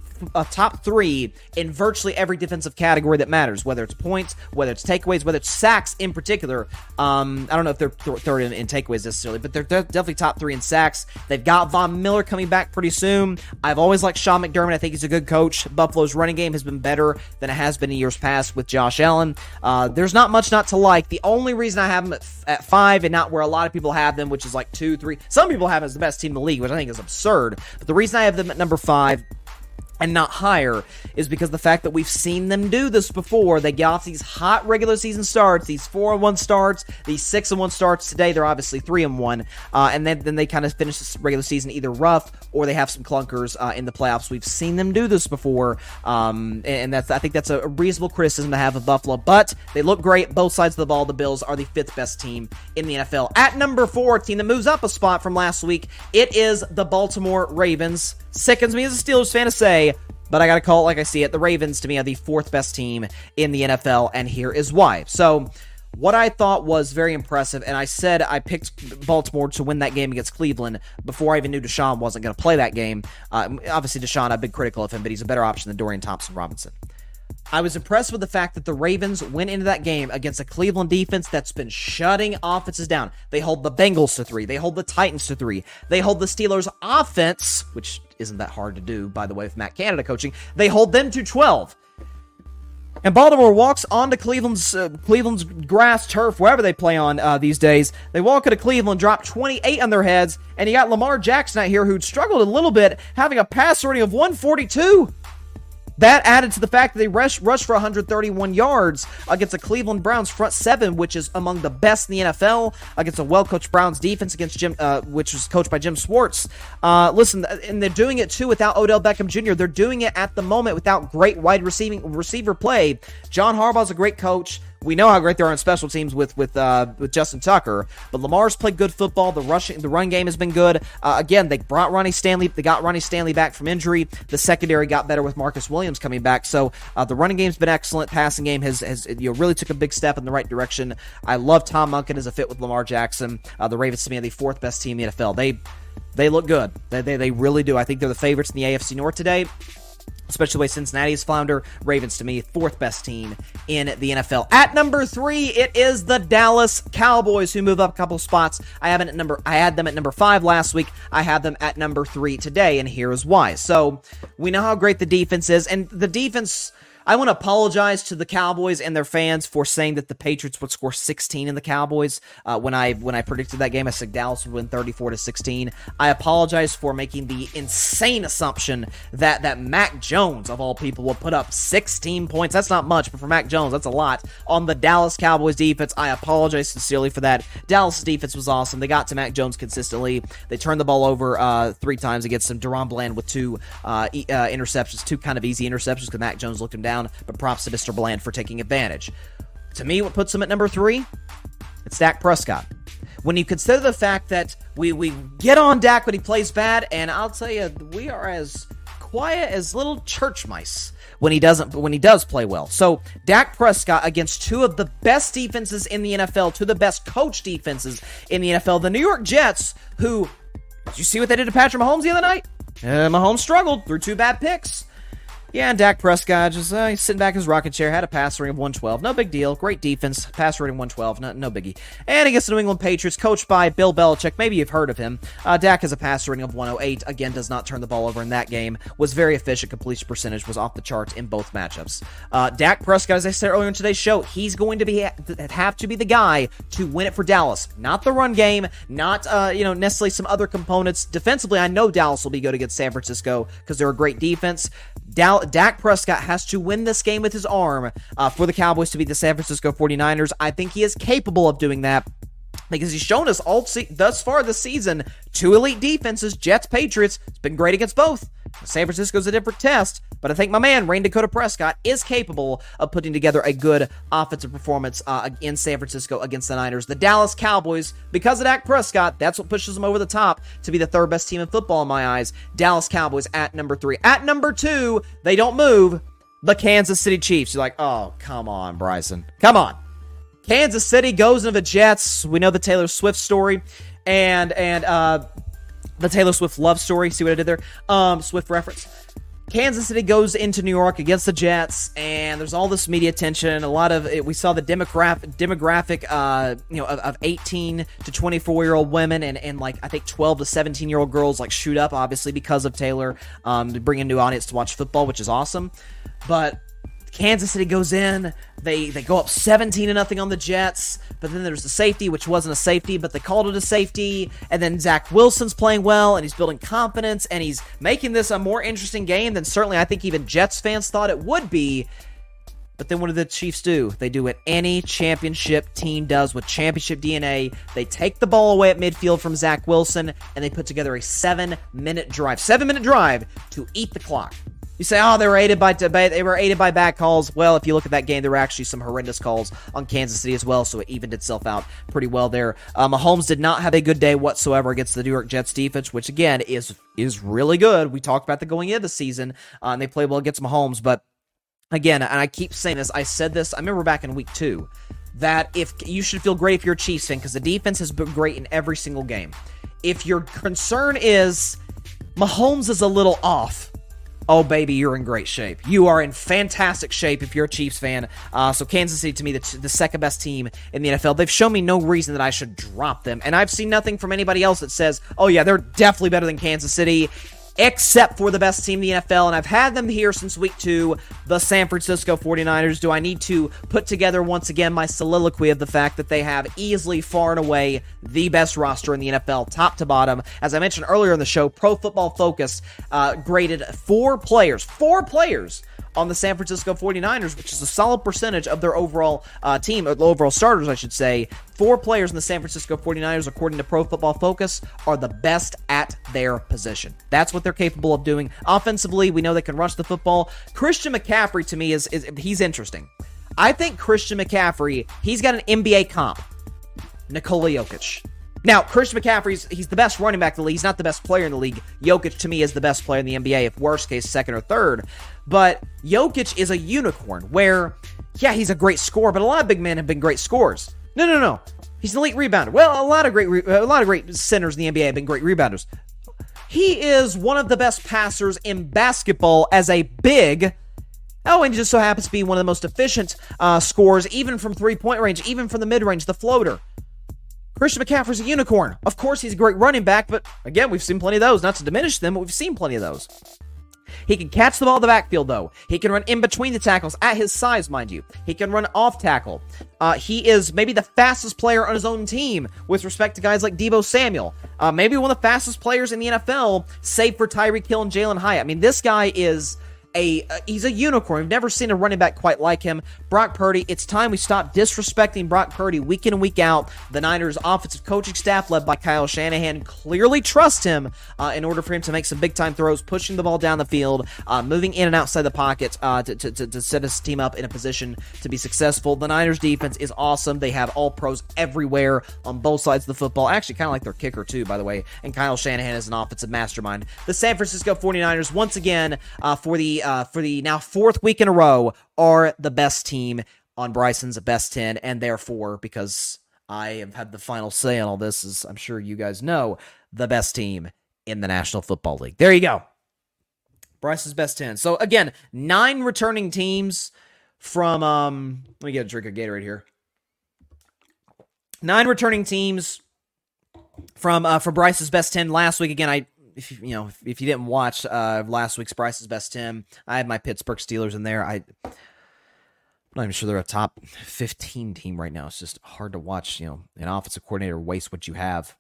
3 in virtually every defensive category that matters, whether it's points, whether it's takeaways, whether it's sacks in particular. I don't know if they're third in takeaways necessarily, but they're definitely top 3 in sacks. They've got Von Miller coming back pretty soon. I've always liked Sean McDermott. I think he's a good coach. Buffalo's running game has been better than it has been in years past with Josh Allen. There's not much not to like. The only reason I have them at 5 and not where a lot of people have them, which is like 2, 3. Some people have them as the best team in the league, which I think is absurd. But the reason I have them at number 5 and not higher is because the fact that we've seen them do this before. They get off these hot regular season starts, these 4-1 starts, these 6-1 starts. Today they're obviously 3-1, and then they kind of finish this regular season either rough or they have some clunkers in the playoffs. We've seen them do this before, and I think that's a reasonable criticism to have of Buffalo. But they look great, both sides of the ball. The Bills are the 5th best team in the NFL. At number 4, a team that moves up a spot from last week, it is the Baltimore Ravens. Sickens me as a Steelers fan to say, but I gotta call it like I see it. The Ravens, to me, are the 4th best team in the NFL, and here is why. So, what I thought was very impressive, and I said I picked Baltimore to win that game against Cleveland before I even knew Deshaun wasn't gonna play that game. Obviously, Deshaun, I've been critical of him, but he's a better option than Dorian Thompson-Robinson. I was impressed with the fact that the Ravens went into that game against a Cleveland defense that's been shutting offenses down. They hold the Bengals to 3. They hold the Titans to 3. They hold the Steelers offense, which isn't that hard to do, by the way, with Matt Canada coaching. They hold them to 12. And Baltimore walks onto Cleveland's grass, turf, wherever they play on these days. They walk into Cleveland, drop 28 on their heads, and you got Lamar Jackson out here who'd struggled a little bit, having a passer rating of 142. That added to the fact that they rushed for 131 yards against the Cleveland Browns front seven, which is among the best in the NFL, against a well-coached Browns defense, against which was coached by Jim Schwartz. Listen, and they're doing it too without Odell Beckham Jr. They're doing it at the moment without great wide receiver play. John Harbaugh's a great coach. We know how great they are on special teams with Justin Tucker, but Lamar's played good football. The run game has been good. Again, they brought Ronnie Stanley. They got Ronnie Stanley back from injury. The secondary got better with Marcus Williams coming back. So the running game's been excellent. Passing game has really took a big step in the right direction. I love Tom Munkin as a fit with Lamar Jackson. The Ravens to me are the fourth best team in the NFL. They look good. They really do. I think they're the favorites in the AFC North today, especially the way Cincinnati has floundered. Ravens, to me, fourth best team in the NFL. At number three, it is the Dallas Cowboys, who move up a couple spots. I had them at number five last week. I have them at number three today, and here's why. So we know how great the defense is, and the defense... I want to apologize to the Cowboys and their fans for saying that the Patriots would score 16 in the Cowboys. When I predicted that game, I said Dallas would win 34-16. I apologize for making the insane assumption that Mac Jones, of all people, will put up 16 points. That's not much, but for Mac Jones, that's a lot. On the Dallas Cowboys defense, I apologize sincerely for that. Dallas' defense was awesome. They got to Mac Jones consistently. They turned the ball over three times against him. Deron Bland with two interceptions, two kind of easy interceptions because Mac Jones looked him down. But props to Mr. Bland for taking advantage. To me, what puts him at number three? It's Dak Prescott. When you consider the fact that we get on Dak when he plays bad, and I'll tell you, we are as quiet as little church mice when he does play well. So Dak Prescott against two of the best defenses in the NFL, two of the best coach defenses in the NFL, the New York Jets, who, did you see what they did to Patrick Mahomes the other night? Mahomes struggled through two bad picks. Yeah, and Dak Prescott just he's sitting back in his rocking chair, had a passer rating of 112. No big deal. Great defense. Passer rating 112. No biggie. And against the New England Patriots, coached by Bill Belichick. Maybe you've heard of him. Dak has a passer rating of 108. Again, does not turn the ball over in that game. Was very efficient. Completion percentage was off the charts in both matchups. Dak Prescott, as I said earlier in today's show, he's going to have to be the guy to win it for Dallas. Not the run game. Not necessarily some other components. Defensively, I know Dallas will be good against San Francisco because they're a great defense. Dak Prescott has to win this game with his arm for the Cowboys to beat the San Francisco 49ers. I think he is capable of doing that because he's shown us thus far this season, two elite defenses, Jets, Patriots. It's been great against both. San Francisco's a different test, but I think my man, Rain Dakota Prescott, is capable of putting together a good offensive performance in San Francisco against the Niners. The Dallas Cowboys, because of Dak Prescott, that's what pushes them over the top to be the third best team in football in my eyes. Dallas Cowboys at number three. At number two, they don't move, the Kansas City Chiefs. You're like, oh, come on, Bryson. Come on. Kansas City goes into the Jets. We know the Taylor Swift story and the Taylor Swift love story. See what I did there? Swift reference. Kansas City goes into New York against the Jets, and there's all this media attention. A lot of it, we saw the demographic, of 18 to 24-year-old women and like I think 12 to 17-year-old girls like shoot up, obviously because of Taylor, to bring a new audience to watch football, which is awesome. But Kansas City goes in, they go up 17-0 on the Jets, but then there's the safety, which wasn't a safety, but they called it a safety, and then Zach Wilson's playing well, and he's building confidence, and he's making this a more interesting game than certainly I think even Jets fans thought it would be. But then what do the Chiefs do? They do what any championship team does with championship DNA. They take the ball away at midfield from Zach Wilson, and they put together a 7-minute drive. 7-minute drive to eat the clock. You say, oh, they were aided by bad calls. Well, if you look at that game, there were actually some horrendous calls on Kansas City as well, so it evened itself out pretty well there. Mahomes did not have a good day whatsoever against the New York Jets defense, which, again, is really good. We talked about the going into the season, and they played well against Mahomes. But, again, and I keep saying this, I said this, I remember back in week two, that if you should feel great if you're a Chiefs fan because the defense has been great in every single game. If your concern is Mahomes is a little off, oh, baby, you're in great shape. You are in fantastic shape if you're a Chiefs fan. So Kansas City, to me, the second best team in the NFL. They've shown me no reason that I should drop them. And I've seen nothing from anybody else that says, oh, yeah, they're definitely better than Kansas City. except for the best team in the NFL, and I've had them here since week two, the San Francisco 49ers. Do I need to put together once again my soliloquy of the fact that they have easily, far and away, the best roster in the NFL, top to bottom? As I mentioned earlier in the show, Pro Football Focus graded four players on the San Francisco 49ers, which is a solid percentage of their overall team, or overall starters, I should say. Four players in the San Francisco 49ers, according to Pro Football Focus, are the best at their position. That's what they're capable of doing. Offensively, we know they can rush the football. Christian McCaffrey, to me, is he's interesting. I think Christian McCaffrey, he's got an NBA comp, Nikola Jokic. Now, Christian McCaffrey's, he's the best running back in the league. He's not the best player in the league. Jokic, to me, is the best player in the NBA, if worst case, second or third. But Jokic is a unicorn where, yeah, he's a great scorer, but a lot of big men have been great scorers. No. He's an elite rebounder. Well, a lot of great centers in the NBA have been great rebounders. He is one of the best passers in basketball as a big. Oh, and he just so happens to be one of the most efficient scorers, even from three-point range, even from the mid-range, the floater. Christian McCaffrey's a unicorn. Of course, he's a great running back, but again, we've seen plenty of those. Not to diminish them, but we've seen plenty of those. He can catch the ball in the backfield, though. He can run in between the tackles at his size, mind you. He can run off tackle. He is maybe the fastest player on his own team with respect to guys like Deebo Samuel. Maybe one of the fastest players in the NFL, save for Tyreek Hill and Jalen Hyatt. I mean, this guy is... he's a unicorn. We've never seen a running back quite like him. Brock Purdy, it's time we stop disrespecting Brock Purdy week in and week out. The Niners' offensive coaching staff, led by Kyle Shanahan, clearly trust him in order for him to make some big-time throws, pushing the ball down the field, moving in and outside the pocket to set his team up in a position to be successful. The Niners' defense is awesome. They have all pros everywhere on both sides of the football. Actually, kind of like their kicker, too, by the way, and Kyle Shanahan is an offensive mastermind. The San Francisco 49ers, once again, for the now fourth week in a row, are the best team on Bryson's Best Ten, and therefore, because I have had the final say on all this, as I'm sure you guys know, the best team in the National Football League. There you go. Bryson's Best Ten. So again, 9 returning teams from, let me get a drink of Gatorade here. 9 returning teams from Bryson's Best Ten last week. Again, If you didn't watch last week's Bryson's Best 10, I had my Pittsburgh Steelers in there. I'm not even sure they're a top 15 team right now. It's just hard to watch, an offensive coordinator waste what you have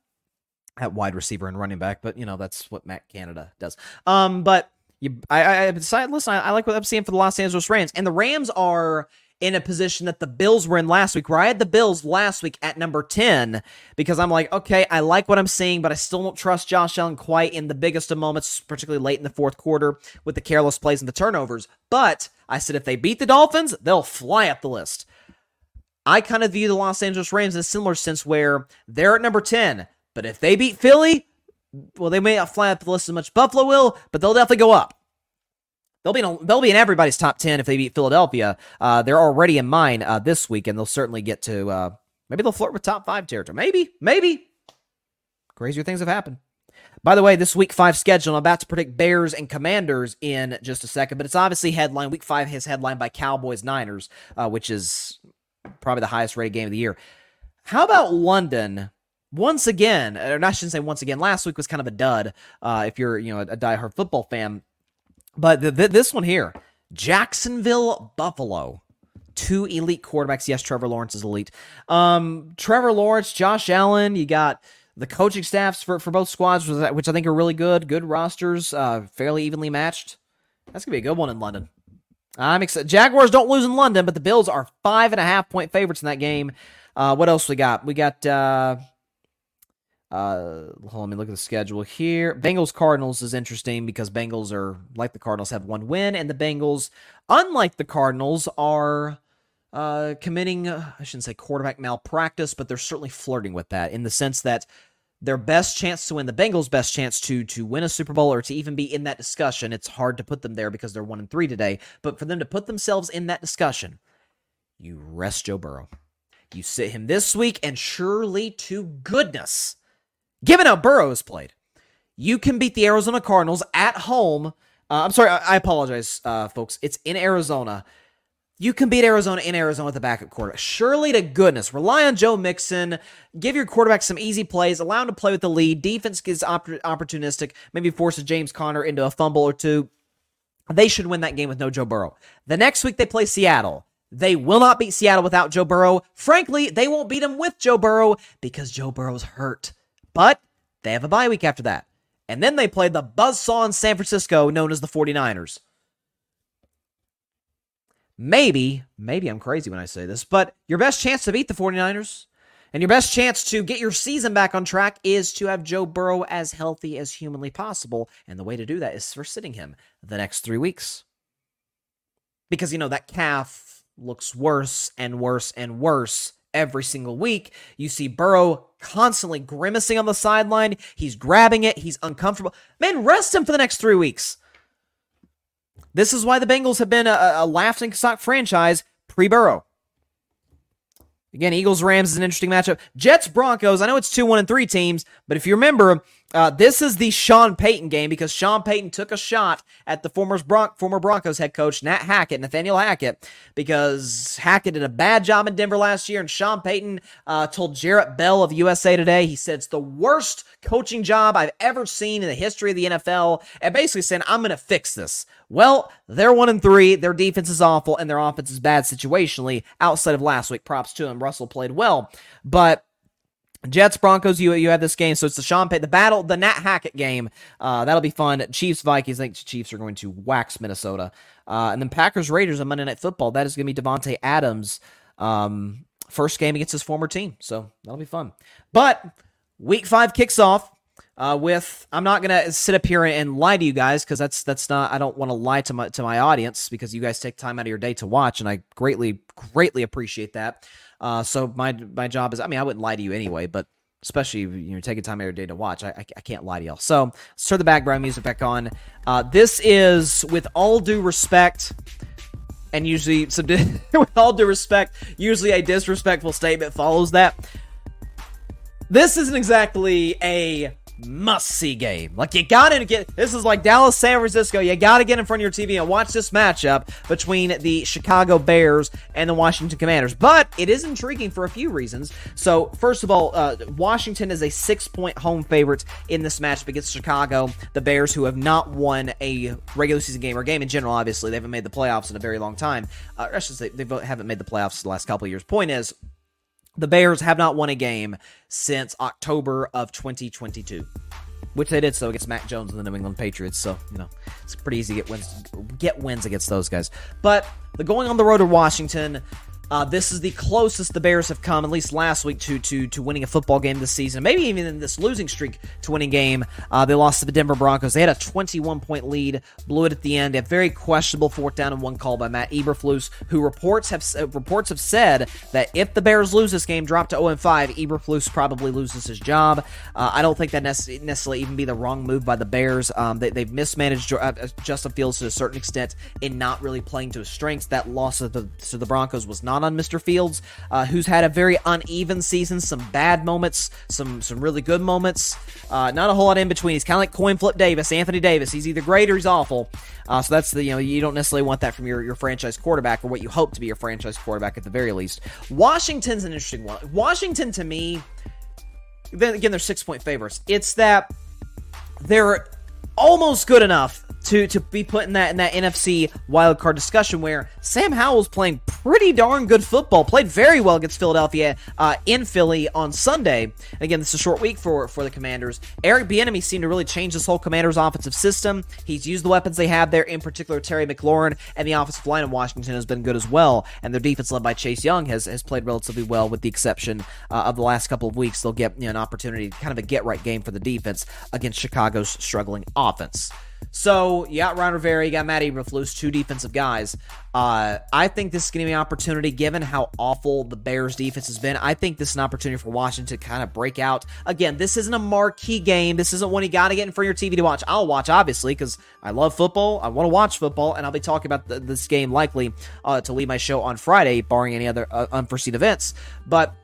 at wide receiver and running back. But, that's what Matt Canada does. I decided, listen, I like what I'm seeing for the Los Angeles Rams. And the Rams are in a position that the Bills were in last week, where I had the Bills last week at number 10, because I'm like, okay, I like what I'm seeing, but I still don't trust Josh Allen quite in the biggest of moments, particularly late in the fourth quarter with the careless plays and the turnovers. But I said, if they beat the Dolphins, they'll fly up the list. I kind of view the Los Angeles Rams in a similar sense, where they're at number 10, but if they beat Philly, well, they may not fly up the list as much. Buffalo will, but they'll definitely go up. They'll be in everybody's top 10 if they beat Philadelphia. They're already in mine this week, and they'll certainly get to maybe they'll flirt with top 5 territory. Maybe. Crazier things have happened. By the way, this week 5 schedule, I'm about to predict Bears and Commanders in just a second, but it's obviously headlined. Week 5 is headlined by Cowboys-Niners, which is probably the highest-rated game of the year. How about London? Once again, or I shouldn't say once again. Last week was kind of a dud if you're a diehard football fan. But this one here, Jacksonville, Buffalo, 2 elite quarterbacks. Yes, Trevor Lawrence is elite. Trevor Lawrence, Josh Allen, you got the coaching staffs for both squads, which I think are really good. Good rosters, fairly evenly matched. That's going to be a good one in London. I'm excited. Jaguars don't lose in London, but the Bills are 5.5-point favorites in that game. What else we got? We got... let me look at the schedule here. Bengals-Cardinals is interesting because Bengals are, like the Cardinals, have one win, and the Bengals, unlike the Cardinals, are committing, I shouldn't say quarterback malpractice, but they're certainly flirting with that in the sense that their best chance to win, the Bengals' best chance to win a Super Bowl or to even be in that discussion, it's hard to put them there because they're 1-3 today, but for them to put themselves in that discussion, you rest Joe Burrow. You sit him this week, and surely to goodness, given how Burrow has played, you can beat the Arizona Cardinals at home. I'm sorry, I apologize, folks. It's in Arizona. You can beat Arizona in Arizona with a backup quarterback. Surely to goodness, rely on Joe Mixon. Give your quarterback some easy plays. Allow him to play with the lead. Defense gets opportunistic. Maybe forces James Conner into a fumble or two. They should win that game with no Joe Burrow. The next week they play Seattle. They will not beat Seattle without Joe Burrow. Frankly, they won't beat him with Joe Burrow because Joe Burrow's hurt. But they have a bye week after that. And then they play the buzzsaw in San Francisco known as the 49ers. Maybe I'm crazy when I say this, but your best chance to beat the 49ers and your best chance to get your season back on track is to have Joe Burrow as healthy as humanly possible. And the way to do that is for sitting him the next 3 weeks. Because, you know, that calf looks worse and worse and worse every single week. You see Burrow constantly grimacing on the sideline. He's grabbing it. He's uncomfortable. Man, rest him for the next 3 weeks. This is why the Bengals have been a laughingstock franchise pre-Burrow. Again, Eagles-Rams is an interesting matchup. Jets-Broncos, I know it's 2-1-3 teams, but if you remember, this is the Sean Payton game because Sean Payton took a shot at the former Broncos head coach, Nathaniel Hackett, because Hackett did a bad job in Denver last year, and Sean Payton told Jarrett Bell of USA Today, he said it's the worst coaching job I've ever seen in the history of the NFL, and basically saying, I'm going to fix this. Well, they're 1-3, their defense is awful, and their offense is bad situationally. Outside of last week, props to him. Russell played well, but Jets, Broncos, you have this game, so it's the Sean Payton, the battle, the Nat Hackett game. That'll be fun. Chiefs, Vikings, I think the Chiefs are going to wax Minnesota. And then Packers, Raiders on Monday Night Football. That is going to be Devontae Adams' first game against his former team, so that'll be fun. But Week 5 kicks off. I'm not gonna sit up here and lie to you guys because that's not. I don't want to lie to my audience because you guys take time out of your day to watch, and I greatly appreciate that. So my job is. I mean, I wouldn't lie to you anyway, but especially if you're taking time out of your day to watch, I can't lie to y'all. So let's turn the background music back on. This is with all due respect. And usually, with all due respect, usually a disrespectful statement follows that. This isn't exactly a must-see game. Like, you gotta get... This is like Dallas, San Francisco. You gotta get in front of your TV and watch this matchup between the Chicago Bears and the Washington Commanders. But it is intriguing for a few reasons. So, first of all, Washington is a 6-point home favorite in this matchup against Chicago. The Bears, who have not won a regular season game or game in general, obviously. They haven't made the playoffs in a very long time. I should say, they haven't made the playoffs the last couple of years. Point is, the Bears have not won a game since October of 2022, which they did so against Mac Jones and the New England Patriots. So, you know, it's pretty easy to get wins against those guys. But the going on the road to Washington, this is the closest the Bears have come, at least last week, to winning a football game this season. Maybe even in this losing streak to winning game, they lost to the Denver Broncos. They had a 21-point lead, blew it at the end. A very questionable 4th down and 1 call by Matt Eberflus, who reports have said that if the Bears lose this game, drop to 0-5, Eberflus probably loses his job. I don't think that necessarily even be the wrong move by the Bears. They've mismanaged Justin Fields to a certain extent in not really playing to his strengths. That loss to the Broncos was not on Mr. Fields, who's had a very uneven season, some bad moments, some really good moments, not a whole lot in between. He's kind of like coin flip Davis, Anthony Davis. He's either great or he's awful. So that's you don't necessarily want that from your franchise quarterback, or what you hope to be your franchise quarterback at the very least. Washington's an interesting one. Washington, to me, then again, they're 6-point favorites. It's that they're almost good enough to be put in that NFC wildcard discussion where Sam Howell's playing pretty darn good football, played very well against Philadelphia in Philly on Sunday. And again, this is a short week for the Commanders. Eric Bieniemy seemed to really change this whole Commanders offensive system. He's used the weapons they have there, in particular Terry McLaurin, and the offensive line of Washington has been good as well, and their defense led by Chase Young has played relatively well with the exception of the last couple of weeks. They'll get an opportunity, kind of a get-right game for the defense against Chicago's struggling offense. So, you got Ron Rivera, you got Matt Eberflus, two defensive guys. I think this is going to be an opportunity, given how awful the Bears' defense has been. I think this is an opportunity for Washington to kind of break out. Again, this isn't a marquee game. This isn't one you got to get in front of your TV to watch. I'll watch, obviously, because I love football. I want to watch football, and I'll be talking about this game likely to leave my show on Friday, barring any other unforeseen events. But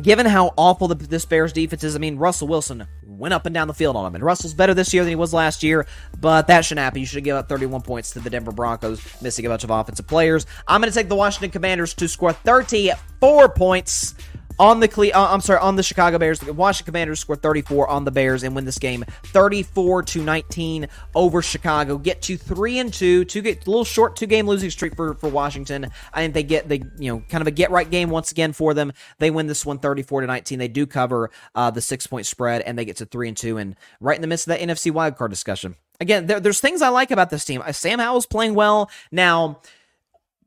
given how awful this Bears defense is, I mean, Russell Wilson went up and down the field on him. And Russell's better this year than he was last year, but that shouldn't happen. You should give up 31 points to the Denver Broncos, missing a bunch of offensive players. I'm going to take the Washington Commanders to score 34 points on the Chicago Bears. The Washington Commanders score 34 on the Bears and win this game 34-19 over Chicago. Get to 3-2. Get a little short 2-game losing streak for Washington. I think kind of a get right game once again for them. They win this one 34-19. They do cover the 6-point spread and they get to 3-2 and right in the midst of that NFC wildcard discussion. Again, there's things I like about this team. Sam Howell's playing well. Now,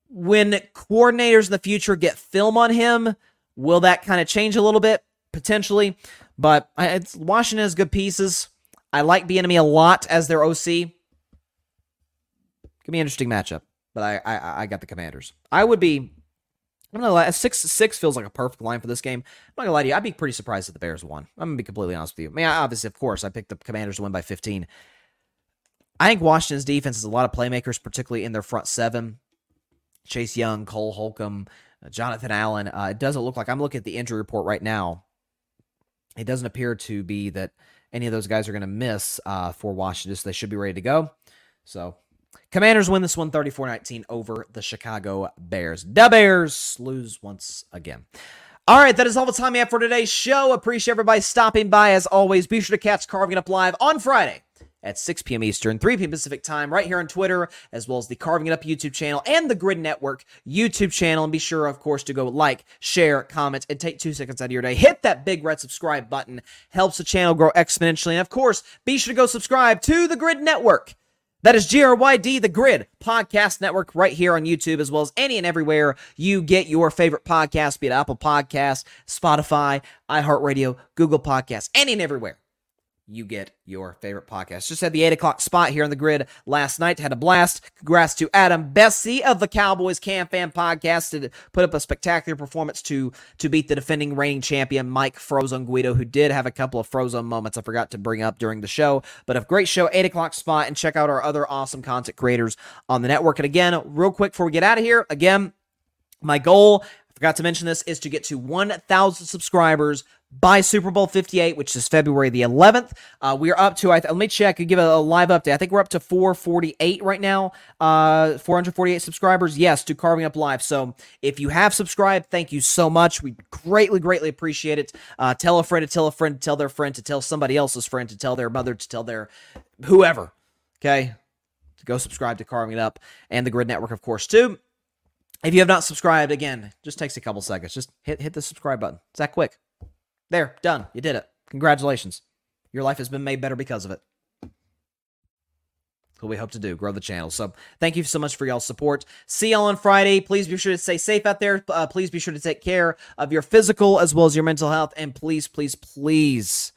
when coordinators in the future get film on him, will that kind of change a little bit? Potentially. But Washington has good pieces. I like Bieniemy a lot as their OC. Could be an interesting matchup. But I got the Commanders. I'm not gonna lie, 6-6 feels like a perfect line for this game. I'm not gonna lie to you, I'd be pretty surprised if the Bears won. I'm gonna be completely honest with you. I mean, obviously, of course, I picked the Commanders to win by 15. I think Washington's defense has a lot of playmakers, particularly in their front seven. Chase Young, Cole Holcomb, Jonathan Allen. It doesn't look like, I'm looking at the injury report right now, it doesn't appear to be that any of those guys are going to miss for Washington. So they should be ready to go. So Commanders win this one 34-19 over the Chicago Bears. The Bears lose once again. All right, that is all the time we have for today's show. Appreciate everybody stopping by as always. Be sure to catch Carving It Up Live on Friday at 6 p.m. Eastern, 3 p.m. Pacific time, right here on Twitter, as well as the Carving It Up YouTube channel and the Grid Network YouTube channel. And be sure, of course, to go like, share, comment, and take 2 seconds out of your day. Hit that big red subscribe button. Helps the channel grow exponentially. And, of course, be sure to go subscribe to the Grid Network. That is GRYD, the Grid Podcast Network, right here on YouTube, as well as any and everywhere you get your favorite podcast, be it Apple Podcasts, Spotify, iHeartRadio, Google Podcasts, any and everywhere you get your favorite podcast. Just had the 8 o'clock spot here on the Grid last night. Had a blast. Congrats to Adam Bessie of the Cowboys Cam Fan Podcast. Did put up a spectacular performance to beat the defending reigning champion, Mike Frozone Guido, who did have a couple of Frozone moments I forgot to bring up during the show. But a great show, 8 o'clock spot, and check out our other awesome content creators on the network. And again, real quick before we get out of here, again, my goal, I forgot to mention this, is to get to 1,000 subscribers by Super Bowl 58, which is February the 11th. We are up to, let me check and give a live update. I think we're up to 448 right now, 448 subscribers, yes, to Carving Up Live. So if you have subscribed, thank you so much. We greatly, greatly appreciate it. Tell a friend to tell a friend to tell their friend to tell somebody else's friend to tell their mother to tell their whoever, okay? Go subscribe to Carving It Up and the Grid Network, of course, too. If you have not subscribed, again, just takes a couple seconds. Just hit the subscribe button. It's that quick. There, done. You did it. Congratulations. Your life has been made better because of it. That's what we hope to do, grow the channel. So thank you so much for y'all's support. See y'all on Friday. Please be sure to stay safe out there. Please be sure to take care of your physical as well as your mental health. And please, please, please,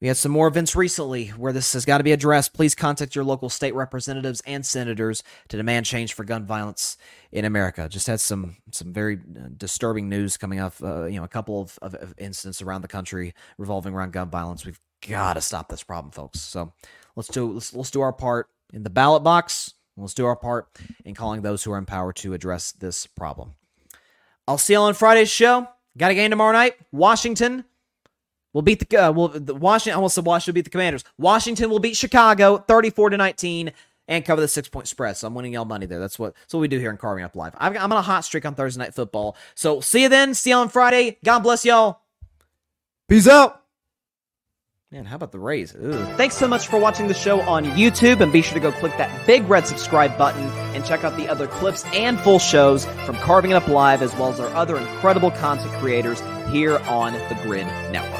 we had some more events recently where this has got to be addressed. Please contact your local state representatives and senators to demand change for gun violence in America. Just had some very disturbing news coming up, a couple of incidents around the country revolving around gun violence. We've got to stop this problem, folks. So let's do our part in the ballot box. Let's do our part in calling those who are in power to address this problem. I'll see you on Friday's show. Got a game tomorrow night. Washington. We'll beat Washington will beat the Commanders. Washington will beat Chicago 34-19 and cover the 6-point spread. So I'm winning y'all money there. That's what we do here in Carving Up Live. I'm on a hot streak on Thursday Night Football. So see you then. See you on Friday. God bless y'all. Peace out. Man, how about the Rays? Ooh. Thanks so much for watching the show on YouTube, and be sure to go click that big red subscribe button and check out the other clips and full shows from Carving It Up Live as well as our other incredible content creators here on the Grid Network.